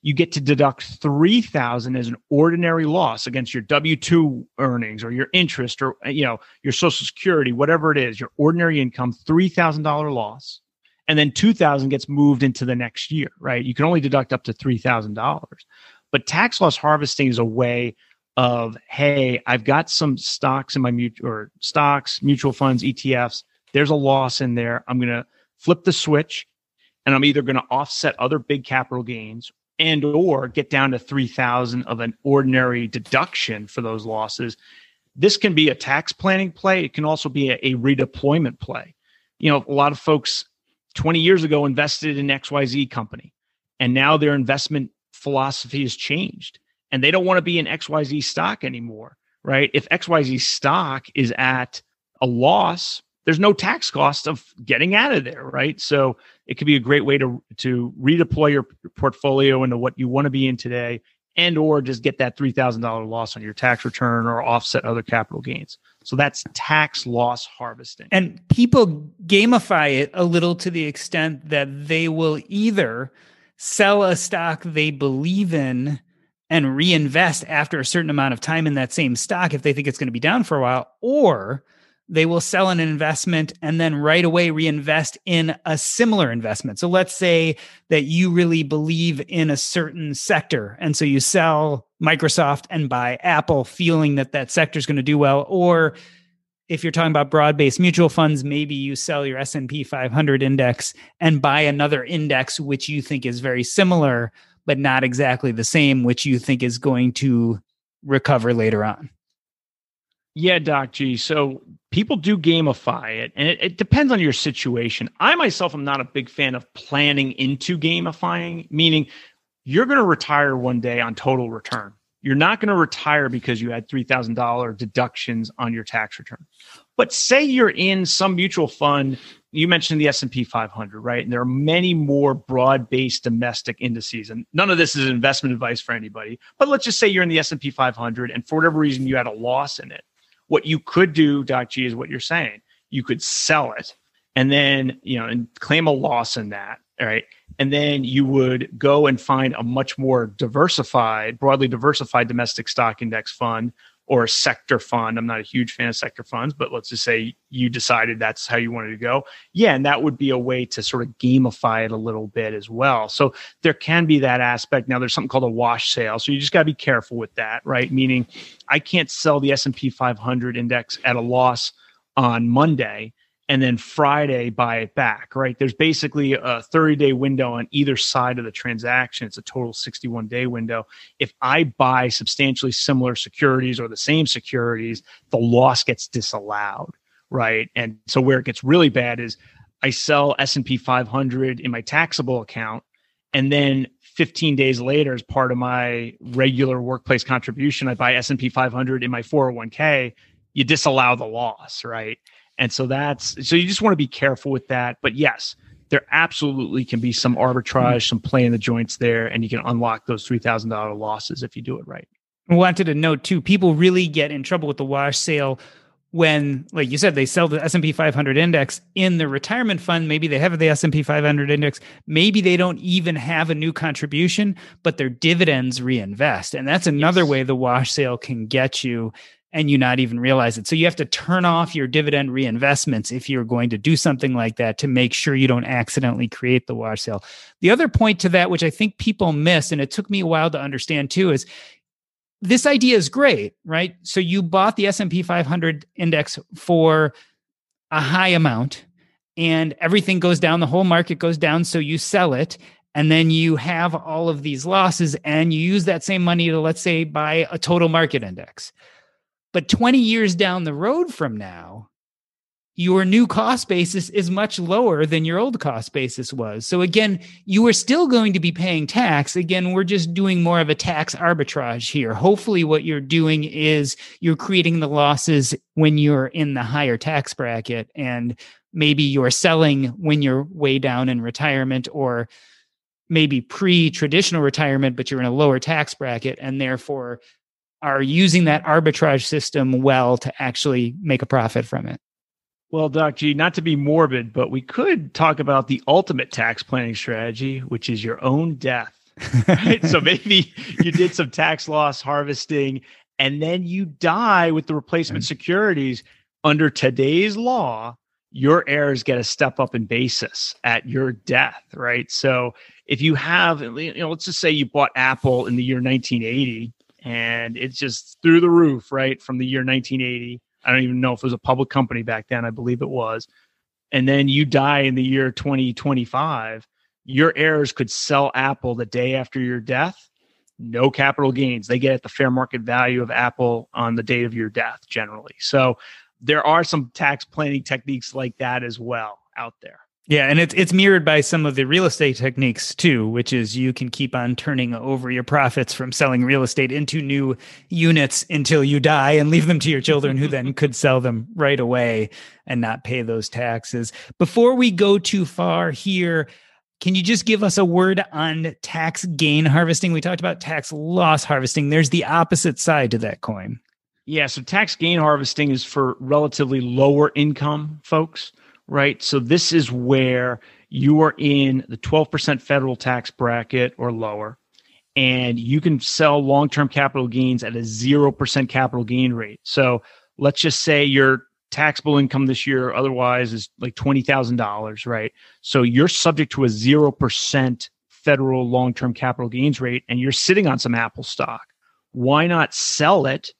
You get to deduct three thousand dollars as an ordinary loss against your W two earnings or your interest or, you know, your Social Security, whatever it is, your ordinary income, three thousand dollars loss. And then two thousand dollars gets moved into the next year, right? You can only deduct up to three thousand dollars. But tax loss harvesting is a way of, hey, I've got some stocks in my mutual or stocks, mutual funds, E T Fs. There's a loss in there. I'm going to flip the switch and I'm either going to offset other big capital gains and or get down to three thousand dollars of an ordinary deduction for those losses. This can be a tax planning play. It can also be a, a redeployment play. You know, a lot of folks twenty years ago invested in X Y Z company, and now their investment philosophy has changed and they don't want to be in X Y Z stock anymore, right? If X Y Z stock is at a loss, there's no tax cost of getting out of there, right? So it could be a great way to to redeploy your portfolio into what you want to be in today, and or just get that three thousand dollars loss on your tax return or offset other capital gains. So that's tax loss harvesting. And people gamify it a little to the extent that they will either sell a stock they believe in and reinvest after a certain amount of time in that same stock if they think it's going to be down for a while, or they will sell an investment and then right away reinvest in a similar investment. So let's say that you really believe in a certain sector. And so you sell Microsoft and buy Apple, feeling that that sector is going to do well. Or if you're talking about broad-based mutual funds, maybe you sell your S and P five hundred index and buy another index, which you think is very similar, but not exactly the same, which you think is going to recover later on. Yeah, Doc G. So people do gamify it, and it, it depends on your situation. I myself am not a big fan of planning into gamifying, meaning you're going to retire one day on total return. You're not going to retire because you had three thousand dollars deductions on your tax return. But say you're in some mutual fund. You mentioned the S and P five hundred, right? And there are many more broad-based domestic indices. And none of this is investment advice for anybody. But let's just say you're in the S and P five hundred, and for whatever reason, you had a loss in it. What you could do, Doc G, is what you're saying. You could sell it and then, you know, and claim a loss in that, right? And then you would go and find a much more diversified, broadly diversified domestic stock index fund or a sector fund. I'm not a huge fan of sector funds, but let's just say you decided that's how you wanted to go. Yeah, and that would be a way to sort of gamify it a little bit as well. So there can be that aspect. Now, there's something called a wash sale. So you just got to be careful with that, right? Meaning I can't sell the S and P five hundred index at a loss on Monday and then Friday buy it back, right? There's basically a thirty-day window on either side of the transaction. It's a total sixty-one-day window. If I buy substantially similar securities or the same securities, the loss gets disallowed, right? And so where it gets really bad is I sell S and P five hundred in my taxable account, and then fifteen days later, as part of my regular workplace contribution, I buy S and P five hundred in my four oh one k. You disallow the loss, right? And so that's, so you just want to be careful with that. But yes, there absolutely can be some arbitrage, some play in the joints there, and you can unlock those three thousand dollars losses if you do it right. I wanted to note too, people really get in trouble with the wash sale when, like you said, they sell the S and P five hundred index in the retirement fund. Maybe they have the S and P five hundred index. Maybe they don't even have a new contribution, but their dividends reinvest. And that's another yes. way the wash sale can get you, and you not even realize it. So you have to turn off your dividend reinvestments if you're going to do something like that to make sure you don't accidentally create the wash sale. The other point to that, which I think people miss, and it took me a while to understand too, is this idea is great, right? So you bought the S and P five hundred index for a high amount, and everything goes down, the whole market goes down, so you sell it. And then you have all of these losses, and you use that same money to, let's say, buy a total market index. But twenty years down the road from now, your new cost basis is much lower than your old cost basis was. So again, you are still going to be paying tax. Again, we're just doing more of a tax arbitrage here. Hopefully what you're doing is you're creating the losses when you're in the higher tax bracket, and maybe you're selling when you're way down in retirement, or maybe pre-traditional retirement, but you're in a lower tax bracket, and therefore are using that arbitrage system well to actually make a profit from it. Well, Doc G, not to be morbid, but we could talk about the ultimate tax planning strategy, which is your own death. Right? So maybe you did some tax loss harvesting, and then you die with the replacement securities. Under today's law, your heirs get a step up in basis at your death, right? So if you have, you know, let's just say you bought Apple in the year nineteen eighty, and it's just through the roof, right? From the year nineteen eighty. I don't even know if it was a public company back then. I believe it was. And then you die in the year twenty twenty-five. Your heirs could sell Apple the day after your death. No capital gains. They get at the fair market value of Apple on the date of your death generally. So there are some tax planning techniques like that as well out there. Yeah, and it's it's mirrored by some of the real estate techniques too, which is you can keep on turning over your profits from selling real estate into new units until you die and leave them to your children, who then could sell them right away and not pay those taxes. Before we go too far here, can you just give us a word on tax gain harvesting? We talked about tax loss harvesting. There's the opposite side to that coin. Yeah, so tax gain harvesting is for relatively lower income folks. Right. So this is where you are in the twelve percent federal tax bracket or lower, and you can sell long-term capital gains at a zero percent capital gain rate. So let's just say your taxable income this year otherwise is like twenty thousand dollars, right? So you're subject to a zero percent federal long-term capital gains rate, and you're sitting on some Apple stock. Why not sell it,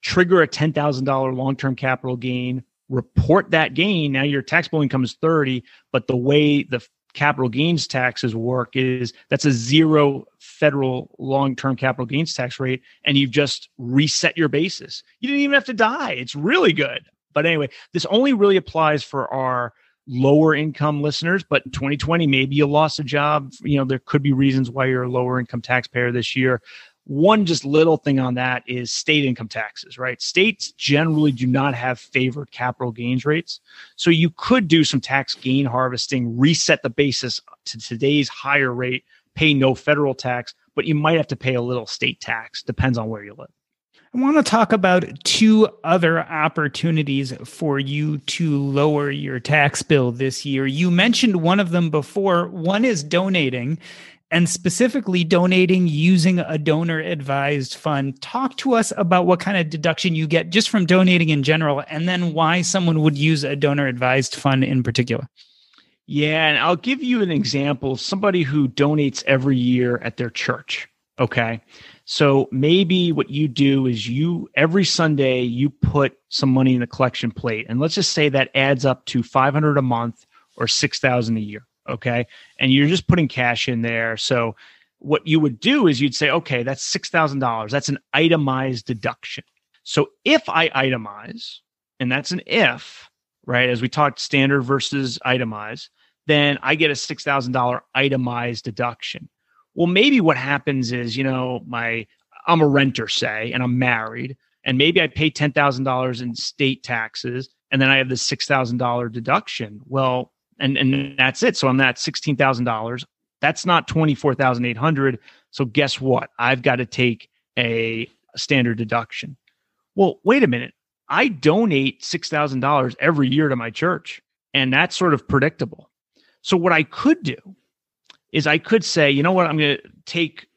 trigger a ten thousand dollars long-term capital gain, report that gain? Now your taxable income is thirty, but the way the capital gains taxes work is that's a zero federal long-term capital gains tax rate, and you've just reset your basis. You didn't even have to die. It's really good. But anyway, this only really applies for our lower income listeners, but in twenty twenty, maybe you lost a job. You know, there could be reasons why you're a lower income taxpayer this year. One just little thing on that is state income taxes, right? States generally do not have favored capital gains rates. So you could do some tax gain harvesting, reset the basis to today's higher rate, pay no federal tax, but you might have to pay a little state tax. Depends on where you live. I want to talk about two other opportunities for you to lower your tax bill this year. You mentioned one of them before. One is donating, and specifically donating using a donor-advised fund. Talk to us about what kind of deduction you get just from donating in general, and then why someone would use a donor-advised fund in particular. Yeah, and I'll give you an example of somebody who donates every year at their church, okay? So maybe what you do is you, every Sunday, you put some money in the collection plate, and let's just say that adds up to five hundred dollars a month or six thousand dollars a year. Okay. And you're just putting cash in there. So what you would do is you'd say, okay, that's six thousand dollars. That's an itemized deduction. So if I itemize, and that's an if, right? As we talked, standard versus itemize, then I get a six thousand dollars itemized deduction. Well, maybe what happens is, you know, my, I'm a renter, say, and I'm married, and maybe I pay ten thousand dollars in state taxes, and then I have this six thousand dollars deduction. Well, And and that's it. So I'm at sixteen thousand dollars. That's not twenty-four thousand eight hundred dollars. So guess what? I've got to take a standard deduction. Well, wait a minute. I donate six thousand dollars every year to my church, and that's sort of predictable. So what I could do is I could say, you know what? I'm going to take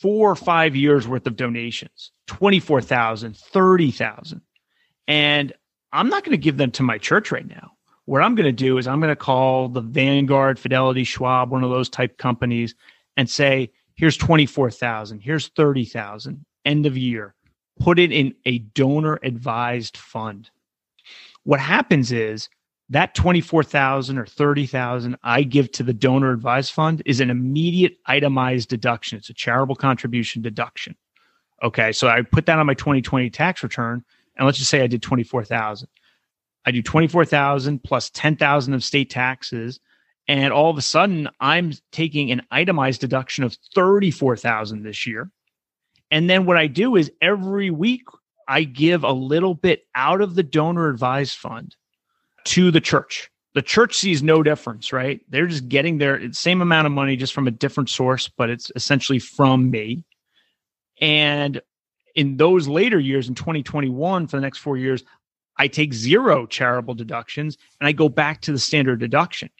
four or five years worth of donations, twenty-four thousand dollars, thirty thousand dollars, and I'm not going to give them to my church right now. What I'm going to do is I'm going to call the Vanguard, Fidelity, Schwab, one of those type companies, and say, here's twenty-four thousand, here's thirty thousand, end of year. Put it in a donor advised fund. What happens is that twenty-four thousand or thirty thousand I give to the donor advised fund is an immediate itemized deduction. It's a charitable contribution deduction. Okay, so I put that on my twenty twenty tax return, and let's just say I did twenty-four thousand. I do twenty-four thousand plus ten thousand of state taxes, and all of a sudden I'm taking an itemized deduction of thirty-four thousand this year. And then what I do is every week I give a little bit out of the donor advised fund to the church. The church sees no difference, right? They're just getting their same amount of money just from a different source, but it's essentially from me. And in those later years, in twenty twenty-one, for the next four years, I take zero charitable deductions, and I go back to the standard deduction.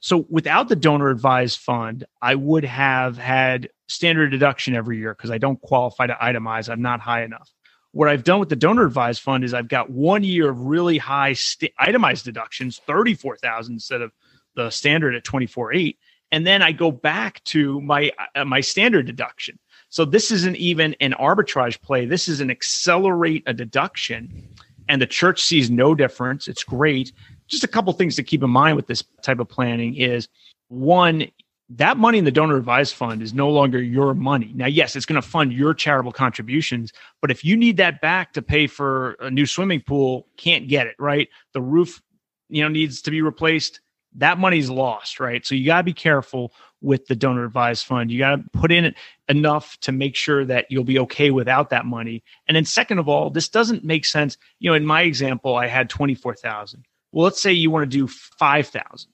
So without the donor advised fund, I would have had standard deduction every year because I don't qualify to itemize. I'm not high enough. What I've done with the donor advised fund is I've got one year of really high st- itemized deductions, thirty-four thousand instead of the standard at twenty-four eight. And then I go back to my uh, my standard deduction. So this isn't even an arbitrage play. This is an accelerate a deduction. And the church sees no difference. It's great. Just a couple things to keep in mind with this type of planning is, one, that money in the donor advised fund is no longer your money. Now, yes, it's going to fund your charitable contributions, but if you need that back to pay for a new swimming pool, can't get it, right? The roof, you know, needs to be replaced, that money's lost, right? So you got to be careful with the donor advised fund. You got to put in enough to make sure that you'll be okay without that money. And then second of all, this doesn't make sense. You know, in my example, I had twenty-four thousand. Well, let's say you want to do five thousand.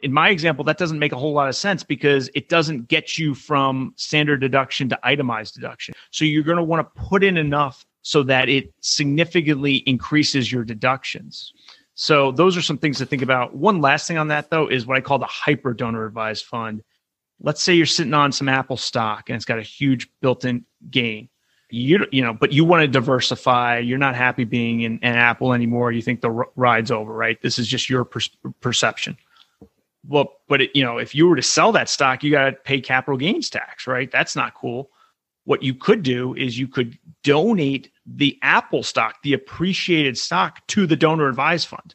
In my example, that doesn't make a whole lot of sense because it doesn't get you from standard deduction to itemized deduction. So you're going to want to put in enough so that it significantly increases your deductions. So those are some things to think about. One last thing on that, though, is what I call the hyper donor advised fund. Let's say you're sitting on some Apple stock and it's got a huge built-in gain. You, you know, but you want to diversify. You're not happy being in, in Apple anymore. You think the r- ride's over, right? This is just your per- perception. Well, but it, you know, if you were to sell that stock, you got to pay capital gains tax, right? That's not cool. What you could do is you could donate the Apple stock, the appreciated stock, to the donor advised fund.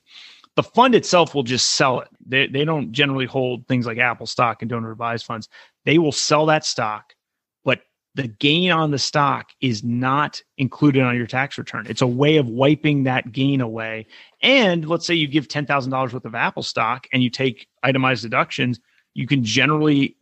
The fund itself will just sell it. They they don't generally hold things like Apple stock and donor advised funds. They will sell that stock, but the gain on the stock is not included on your tax return. It's a way of wiping that gain away. And let's say you give ten thousand dollars worth of Apple stock and you take itemized deductions, you can generally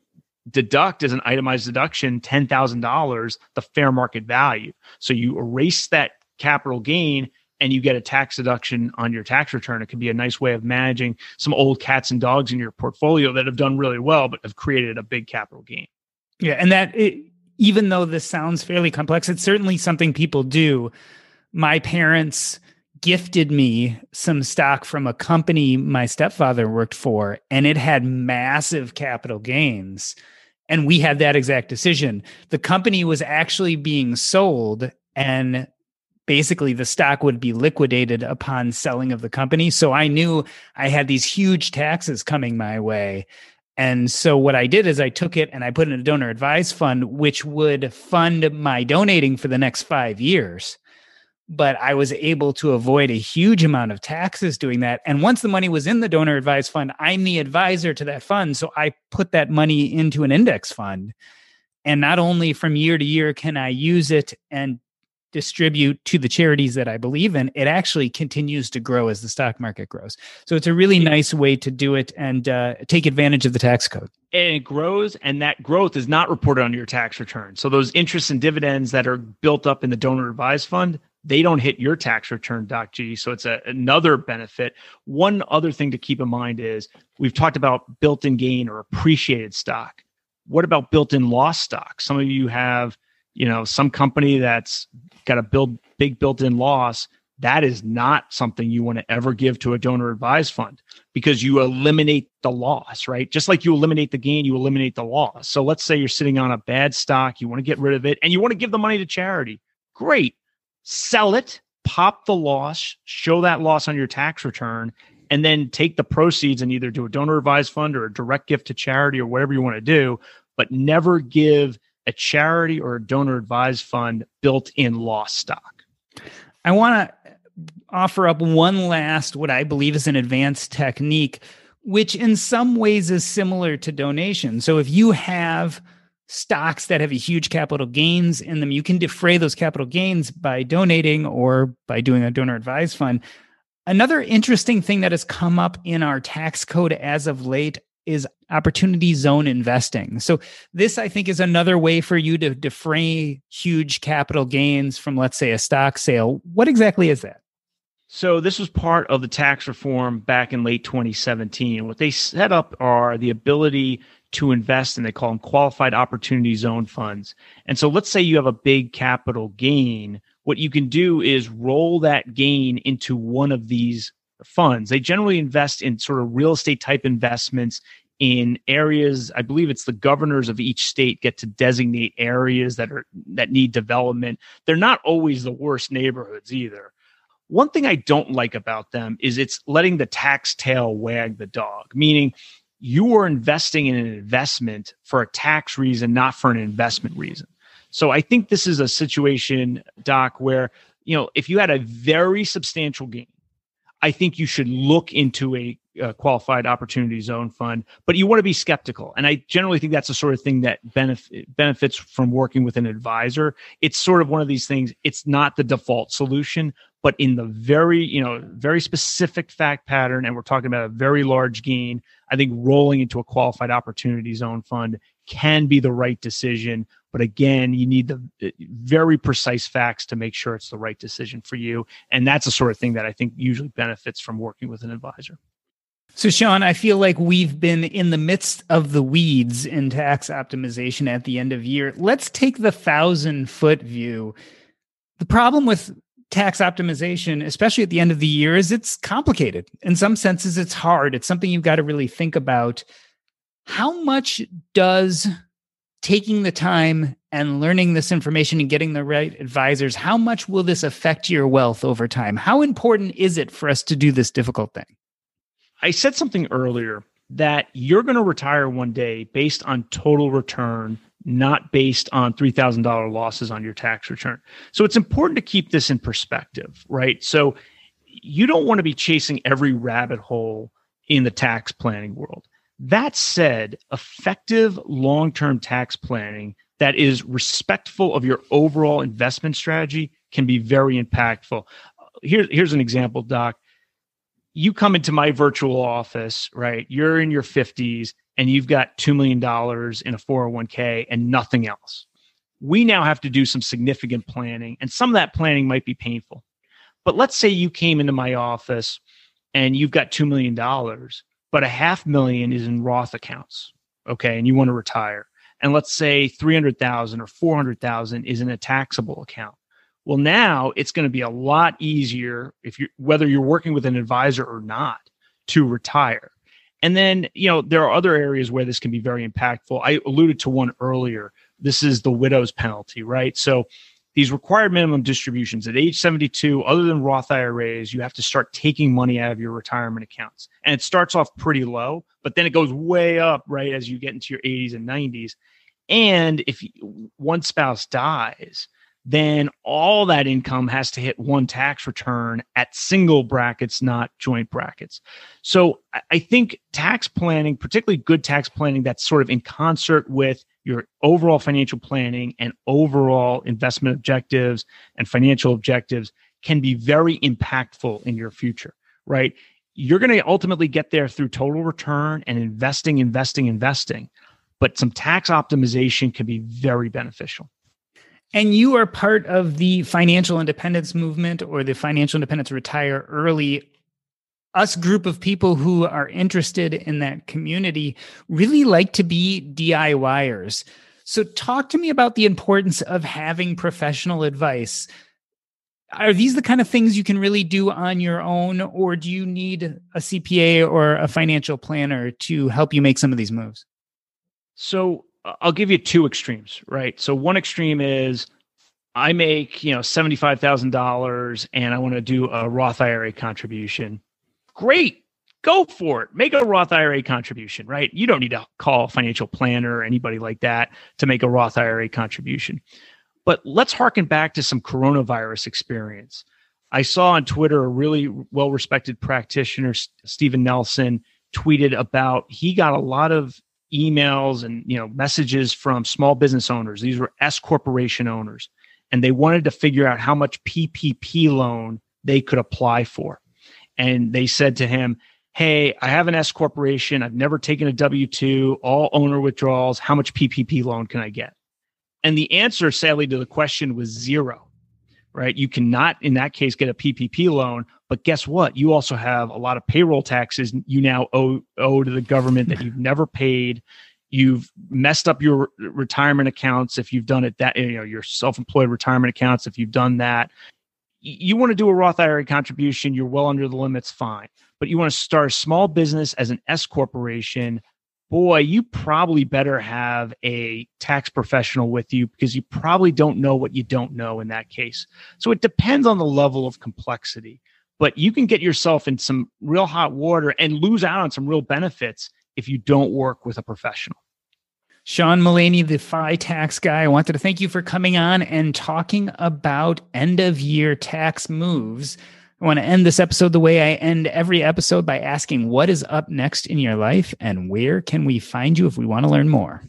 deduct as an itemized deduction ten thousand dollars, the fair market value. So you erase that capital gain and you get a tax deduction on your tax return. It could be a nice way of managing some old cats and dogs in your portfolio that have done really well, but have created a big capital gain. Yeah. And that, it, even though this sounds fairly complex, it's certainly something people do. My parents gifted me some stock from a company my stepfather worked for, and it had massive capital gains. And we had that exact decision. The company was actually being sold, and basically the stock would be liquidated upon selling of the company. So I knew I had these huge taxes coming my way. And so what I did is I took it and I put it in a donor advised fund, which would fund my donating for the next five years. But I was able to avoid a huge amount of taxes doing that. And once the money was in the donor advised fund, I'm the advisor to that fund. So I put that money into an index fund. And not only from year to year can I use it and distribute to the charities that I believe in, it actually continues to grow as the stock market grows. So it's a really nice way to do it and uh, take advantage of the tax code. And it grows, and that growth is not reported on your tax return. So those interests and dividends that are built up in the donor advised fund, they don't hit your tax return, Doc G. So it's a, another benefit. One other thing to keep in mind is we've talked about built-in gain or appreciated stock. What about built-in loss stock? Some of you have, you know, some company that's got a build, big built-in loss. That is not something you want to ever give to a donor advised fund because you eliminate the loss, right? Just like you eliminate the gain, you eliminate the loss. So let's say you're sitting on a bad stock, you want to get rid of it, and you want to give the money to charity. Great. Sell it, pop the loss, show that loss on your tax return, and then take the proceeds and either do a donor advised fund or a direct gift to charity or whatever you want to do, but never give a charity or a donor advised fund built-in loss stock. I want to offer up one last, what I believe is an advanced technique, which in some ways is similar to donation. So if you have stocks that have a huge capital gains in them, you can defray those capital gains by donating or by doing a donor advised fund. Another interesting thing that has come up in our tax code as of late is opportunity zone investing. So this, I think, is another way for you to defray huge capital gains from, let's say, a stock sale. What exactly is that? So this was part of the tax reform back in late twenty seventeen. What they set up are the ability to invest, and they call them qualified opportunity zone funds. And so let's say you have a big capital gain. What you can do is roll that gain into one of these funds. They generally invest in sort of real estate type investments in areas. I believe it's the governors of each state get to designate areas that are that need development. They're not always the worst neighborhoods either. One thing I don't like about them is it's letting the tax tail wag the dog, meaning you are investing in an investment for a tax reason, not for an investment reason. So I think this is a situation, Doc, where, you know, if you had a very substantial gain, I think you should look into a uh, qualified opportunity zone fund, but you want to be skeptical. And I generally think that's the sort of thing that benefit, benefits from working with an advisor. It's sort of one of these things. It's not the default solution, but in the very, you know, very specific fact pattern, and we're talking about a very large gain, I think rolling into a qualified opportunity zone fund can be the right decision. But again, you need the very precise facts to make sure it's the right decision for you. And that's the sort of thing that I think usually benefits from working with an advisor. So, Sean, I feel like we've been in the midst of the weeds in tax optimization at the end of year. Let's take the thousand foot view. The problem with tax optimization, especially at the end of the year, is it's complicated. In some senses, it's hard. It's something you've got to really think about. How much does taking the time and learning this information and getting the right advisors, how much will this affect your wealth over time? How important is it for us to do this difficult thing? I said something earlier that you're going to retire one day based on total return, not based on three thousand dollars losses on your tax return. So it's important to keep this in perspective, right? So you don't want to be chasing every rabbit hole in the tax planning world. That said, effective long-term tax planning that is respectful of your overall investment strategy can be very impactful. Here, here's an example, Doc. You come into my virtual office, right? You're in your fifties and you've got two million dollars in a four oh one k and nothing else. We now have to do some significant planning, and some of that planning might be painful. But let's say you came into my office and you've got two million dollars. But a half million is in Roth accounts, okay, and you want to retire. And let's say three hundred thousand or four hundred thousand is in a taxable account. Well, now it's going to be a lot easier if you, whether you're working with an advisor or not, to retire. And then, you know, there are other areas where this can be very impactful. I alluded to one earlier. This is the widow's penalty, right? So these required minimum distributions at age seventy-two, other than Roth I R As, you have to start taking money out of your retirement accounts. And it starts off pretty low, but then it goes way up, right, as you get into your eighties and nineties. And if one spouse dies, then all that income has to hit one tax return at single brackets, not joint brackets. So I think tax planning, particularly good tax planning that's sort of in concert with your overall financial planning and overall investment objectives and financial objectives, can be very impactful in your future, right? You're going to ultimately get there through total return and investing, investing, investing, but some tax optimization can be very beneficial. And you are part of the financial independence movement, or the financial independence retire early us group of people who are interested in that community. Really like to be D I Y ers. So talk to me about the importance of having professional advice. Are these the kind of things you can really do on your own, or do you need a C P A or a financial planner to help you make some of these moves? So I'll give you two extremes, right? So one extreme is I make, you know, seventy-five thousand dollars and I want to do a Roth I R A contribution. Great. Go for it. Make a Roth I R A contribution, right? You don't need to call a financial planner or anybody like that to make a Roth I R A contribution. But let's harken back to some coronavirus experience. I saw on Twitter a really well-respected practitioner, Stephen Nelson, tweeted about he got a lot of emails and, you know, messages from small business owners. These were S corporation owners, and they wanted to figure out how much P P P loan they could apply for. And they said to him, hey, I have an S corporation. I've never taken a W two, all owner withdrawals. How much P P P loan can I get? And the answer, sadly, to the question was zero, right? You cannot, in that case, get a P P P loan. But guess what? You also have a lot of payroll taxes you now owe, owe to the government that you've never paid. You've messed up your retirement accounts if you've done it that, you know, your self-employed retirement accounts if you've done that. You want to do a Roth I R A contribution, you're well under the limits, fine. But you want to start a small business as an S corporation, boy, you probably better have a tax professional with you, because you probably don't know what you don't know in that case. So it depends on the level of complexity, but you can get yourself in some real hot water and lose out on some real benefits if you don't work with a professional. Sean Mullaney, the F I tax guy, I wanted to thank you for coming on and talking about end-of-year tax moves. I I want to end this episode the way I end every episode by asking what is up next in your life and where can we find you if we want to learn more?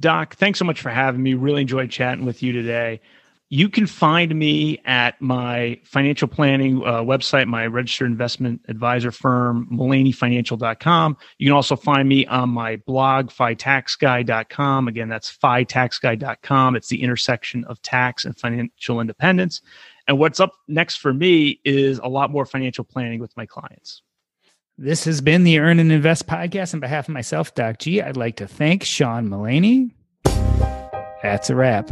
Doc, thanks so much for having me. Really enjoyed chatting with you today. You can find me at my financial planning uh, website, my registered investment advisor firm, Mullaney Financial dot com. You can also find me on my blog, Fi Tax Guy dot com. Again, that's Fi Tax Guy dot com. It's the intersection of tax and financial independence. And what's up next for me is a lot more financial planning with my clients. This has been the Earn and Invest podcast. On behalf of myself, Doc G, I'd like to thank Sean Mullaney. That's a wrap.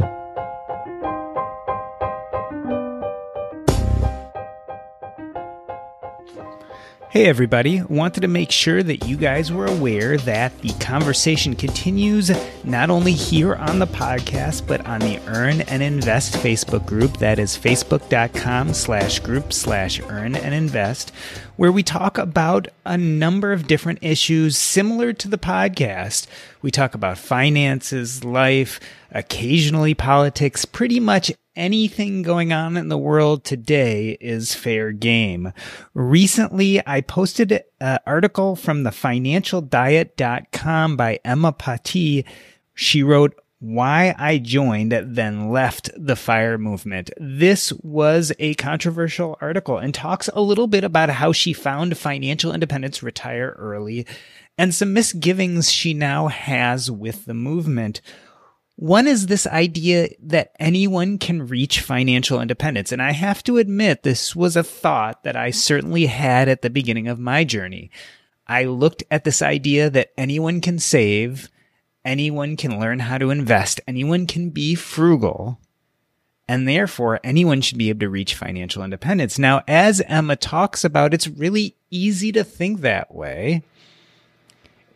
Hey everybody, wanted to make sure that you guys were aware that the conversation continues not only here on the podcast, but on the Earn and Invest Facebook group. That is facebook.com slash group slash earn and invest, where we talk about a number of different issues similar to the podcast. We talk about finances, life, occasionally politics, pretty much anything going on in the world today is fair game. Recently, I posted an article from the financial diet dot com by Emma Patti. She wrote, "Why I Joined, Then Left the FIRE Movement." This was a controversial article and talks a little bit about how she found financial independence, retire early, and some misgivings she now has with the movement. One is this idea that anyone can reach financial independence. And I have to admit, this was a thought that I certainly had at the beginning of my journey. I looked at this idea that anyone can save, anyone can learn how to invest, anyone can be frugal, and therefore anyone should be able to reach financial independence. Now, as Emma talks about, it's really easy to think that way.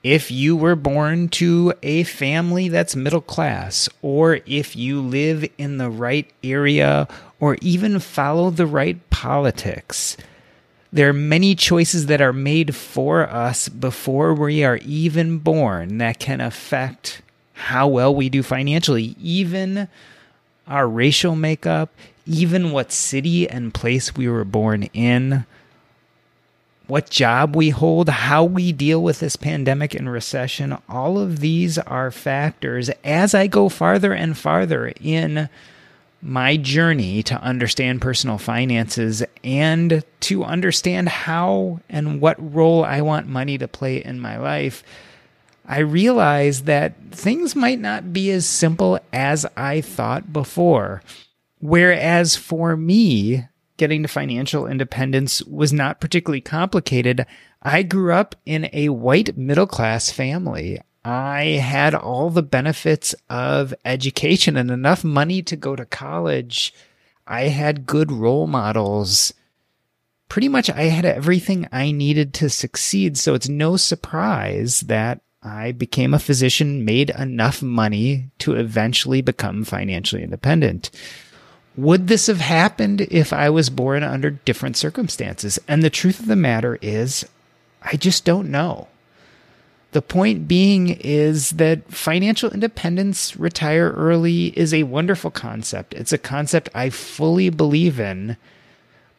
If you were born to a family that's middle class, or if you live in the right area, or even follow the right politics, there are many choices that are made for us before we are even born that can affect how well we do financially, even our racial makeup, even what city and place we were born in, what job we hold, how we deal with this pandemic and recession. All of these are factors as I go farther and farther in my journey to understand personal finances and to understand how and what role I want money to play in my life. I realize that things might not be as simple as I thought before. Whereas for me, getting to financial independence was not particularly complicated. I grew up in a white middle-class family. I had all the benefits of education and enough money to go to college. I had good role models. Pretty much I had everything I needed to succeed, so it's no surprise that I became a physician, made enough money to eventually become financially independent. Would this have happened if I was born under different circumstances? And the truth of the matter is, I just don't know. The point being is that financial independence, retire early, is a wonderful concept. It's a concept I fully believe in.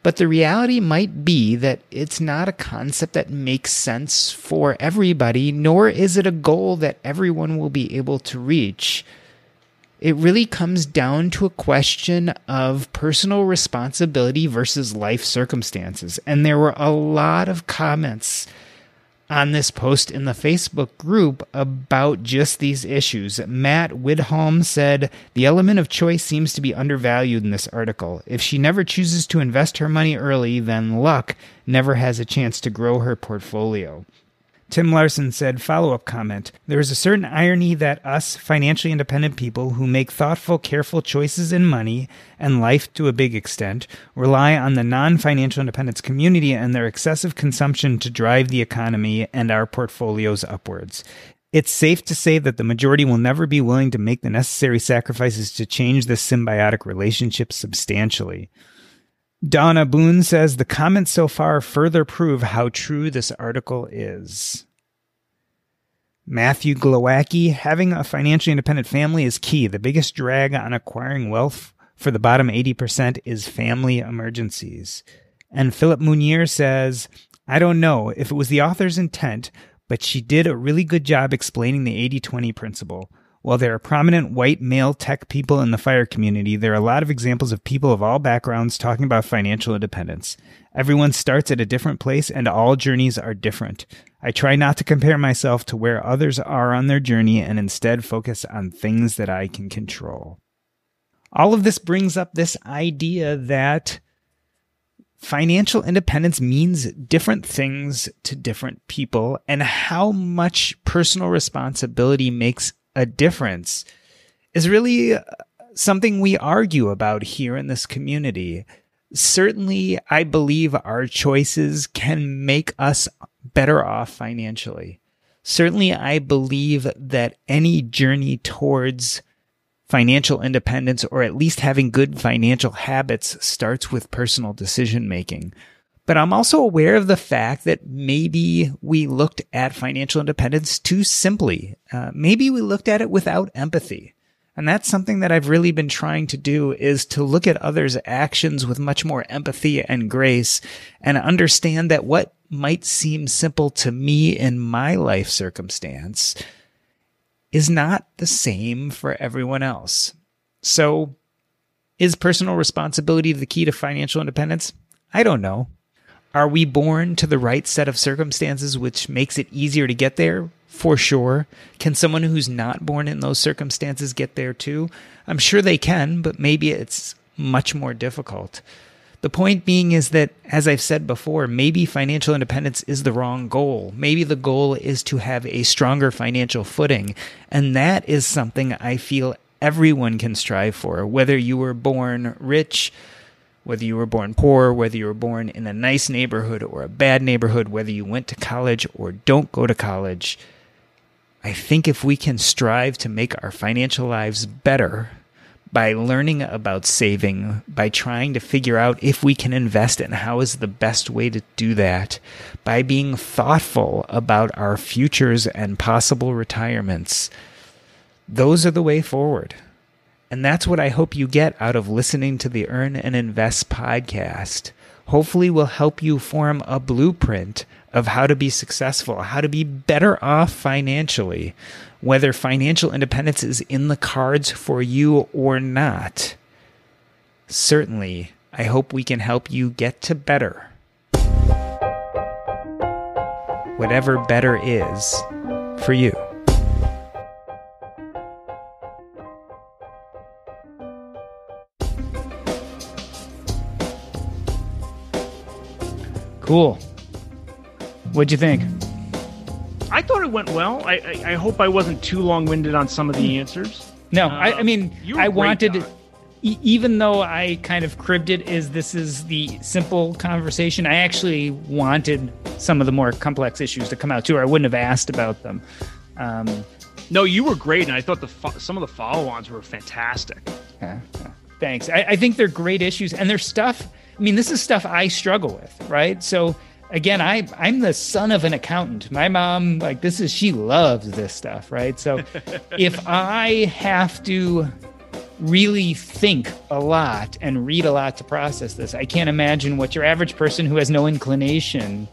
But the reality might be that it's not a concept that makes sense for everybody, nor is it a goal that everyone will be able to reach. It really comes down to a question of personal responsibility versus life circumstances. And there were a lot of comments on this post in the Facebook group about just these issues. Matt Widholm said, "The element of choice seems to be undervalued in this article. If she never chooses to invest her money early, then luck never has a chance to grow her portfolio." Tim Larson said, follow-up comment, "There is a certain irony that us financially independent people who make thoughtful, careful choices in money and life to a big extent rely on the non-financial independence community and their excessive consumption to drive the economy and our portfolios upwards. It's safe to say that the majority will never be willing to make the necessary sacrifices to change this symbiotic relationship substantially." Donna Boone says, "The comments so far further prove how true this article is." Matthew Glowacki, "Having a financially independent family is key. The biggest drag on acquiring wealth for the bottom eighty percent is family emergencies." And Philip Munier says, I don't know if it was the author's intent, but she did a really good job explaining the eighty twenty principle. While there are prominent white male tech people in the FIRE community, there are a lot of examples of people of all backgrounds talking about financial independence. Everyone starts at a different place and all journeys are different. I try not to compare myself to where others are on their journey and instead focus on things that I can control. All of this brings up this idea that financial independence means different things to different people, and how much personal responsibility makes a difference is really something we argue about here in this community. Certainly, I believe our choices can make us better off financially. Certainly, I believe that any journey towards financial independence, or at least having good financial habits, starts with personal decision making. But I'm also aware of the fact that maybe we looked at financial independence too simply. Uh, maybe we looked at it without empathy. And that's something that I've really been trying to do, is to look at others' actions with much more empathy and grace, and understand that what might seem simple to me in my life circumstance is not the same for everyone else. So is personal responsibility the key to financial independence? I don't know. Are we born to the right set of circumstances, which makes it easier to get there? For sure. Can someone who's not born in those circumstances get there too? I'm sure they can, but maybe it's much more difficult. The point being is that, as I've said before, maybe financial independence is the wrong goal. Maybe the goal is to have a stronger financial footing. And that is something I feel everyone can strive for, whether you were born rich, whether you were born poor, whether you were born in a nice neighborhood or a bad neighborhood, whether you went to college or don't go to college. I think if we can strive to make our financial lives better by learning about saving, by trying to figure out if we can invest and how is the best way to do that, by being thoughtful about our futures and possible retirements, those are the way forward. And that's what I hope you get out of listening to the Earn and Invest podcast. Hopefully will help you form a blueprint of how to be successful, how to be better off financially, whether financial independence is in the cards for you or not. Certainly, I hope we can help you get to better. Whatever better is for you. Cool. What'd you think? I thought it went well. I, I, I hope I wasn't too long-winded on some of the answers. No, uh, I, I mean, I wanted, e- even though I kind of cribbed it as this is the simple conversation, I actually wanted some of the more complex issues to come out too, or I wouldn't have asked about them. Um, no, you were great, and I thought the fo- some of the follow-ons were fantastic. Yeah, yeah. Thanks. I, I think they're great issues, and they're stuff... I mean, this is stuff I struggle with, right? So again, I, I'm the son of an accountant. My mom, like this is, she loves this stuff, right? So if I have to really think a lot and read a lot to process this, I can't imagine what your average person who has no inclination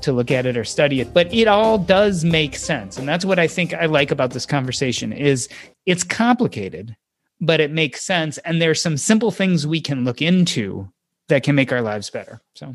to look at it or study it, but it all does make sense. And that's what I think I like about this conversation is it's complicated, but it makes sense. And there's some simple things we can look into that can make our lives better. So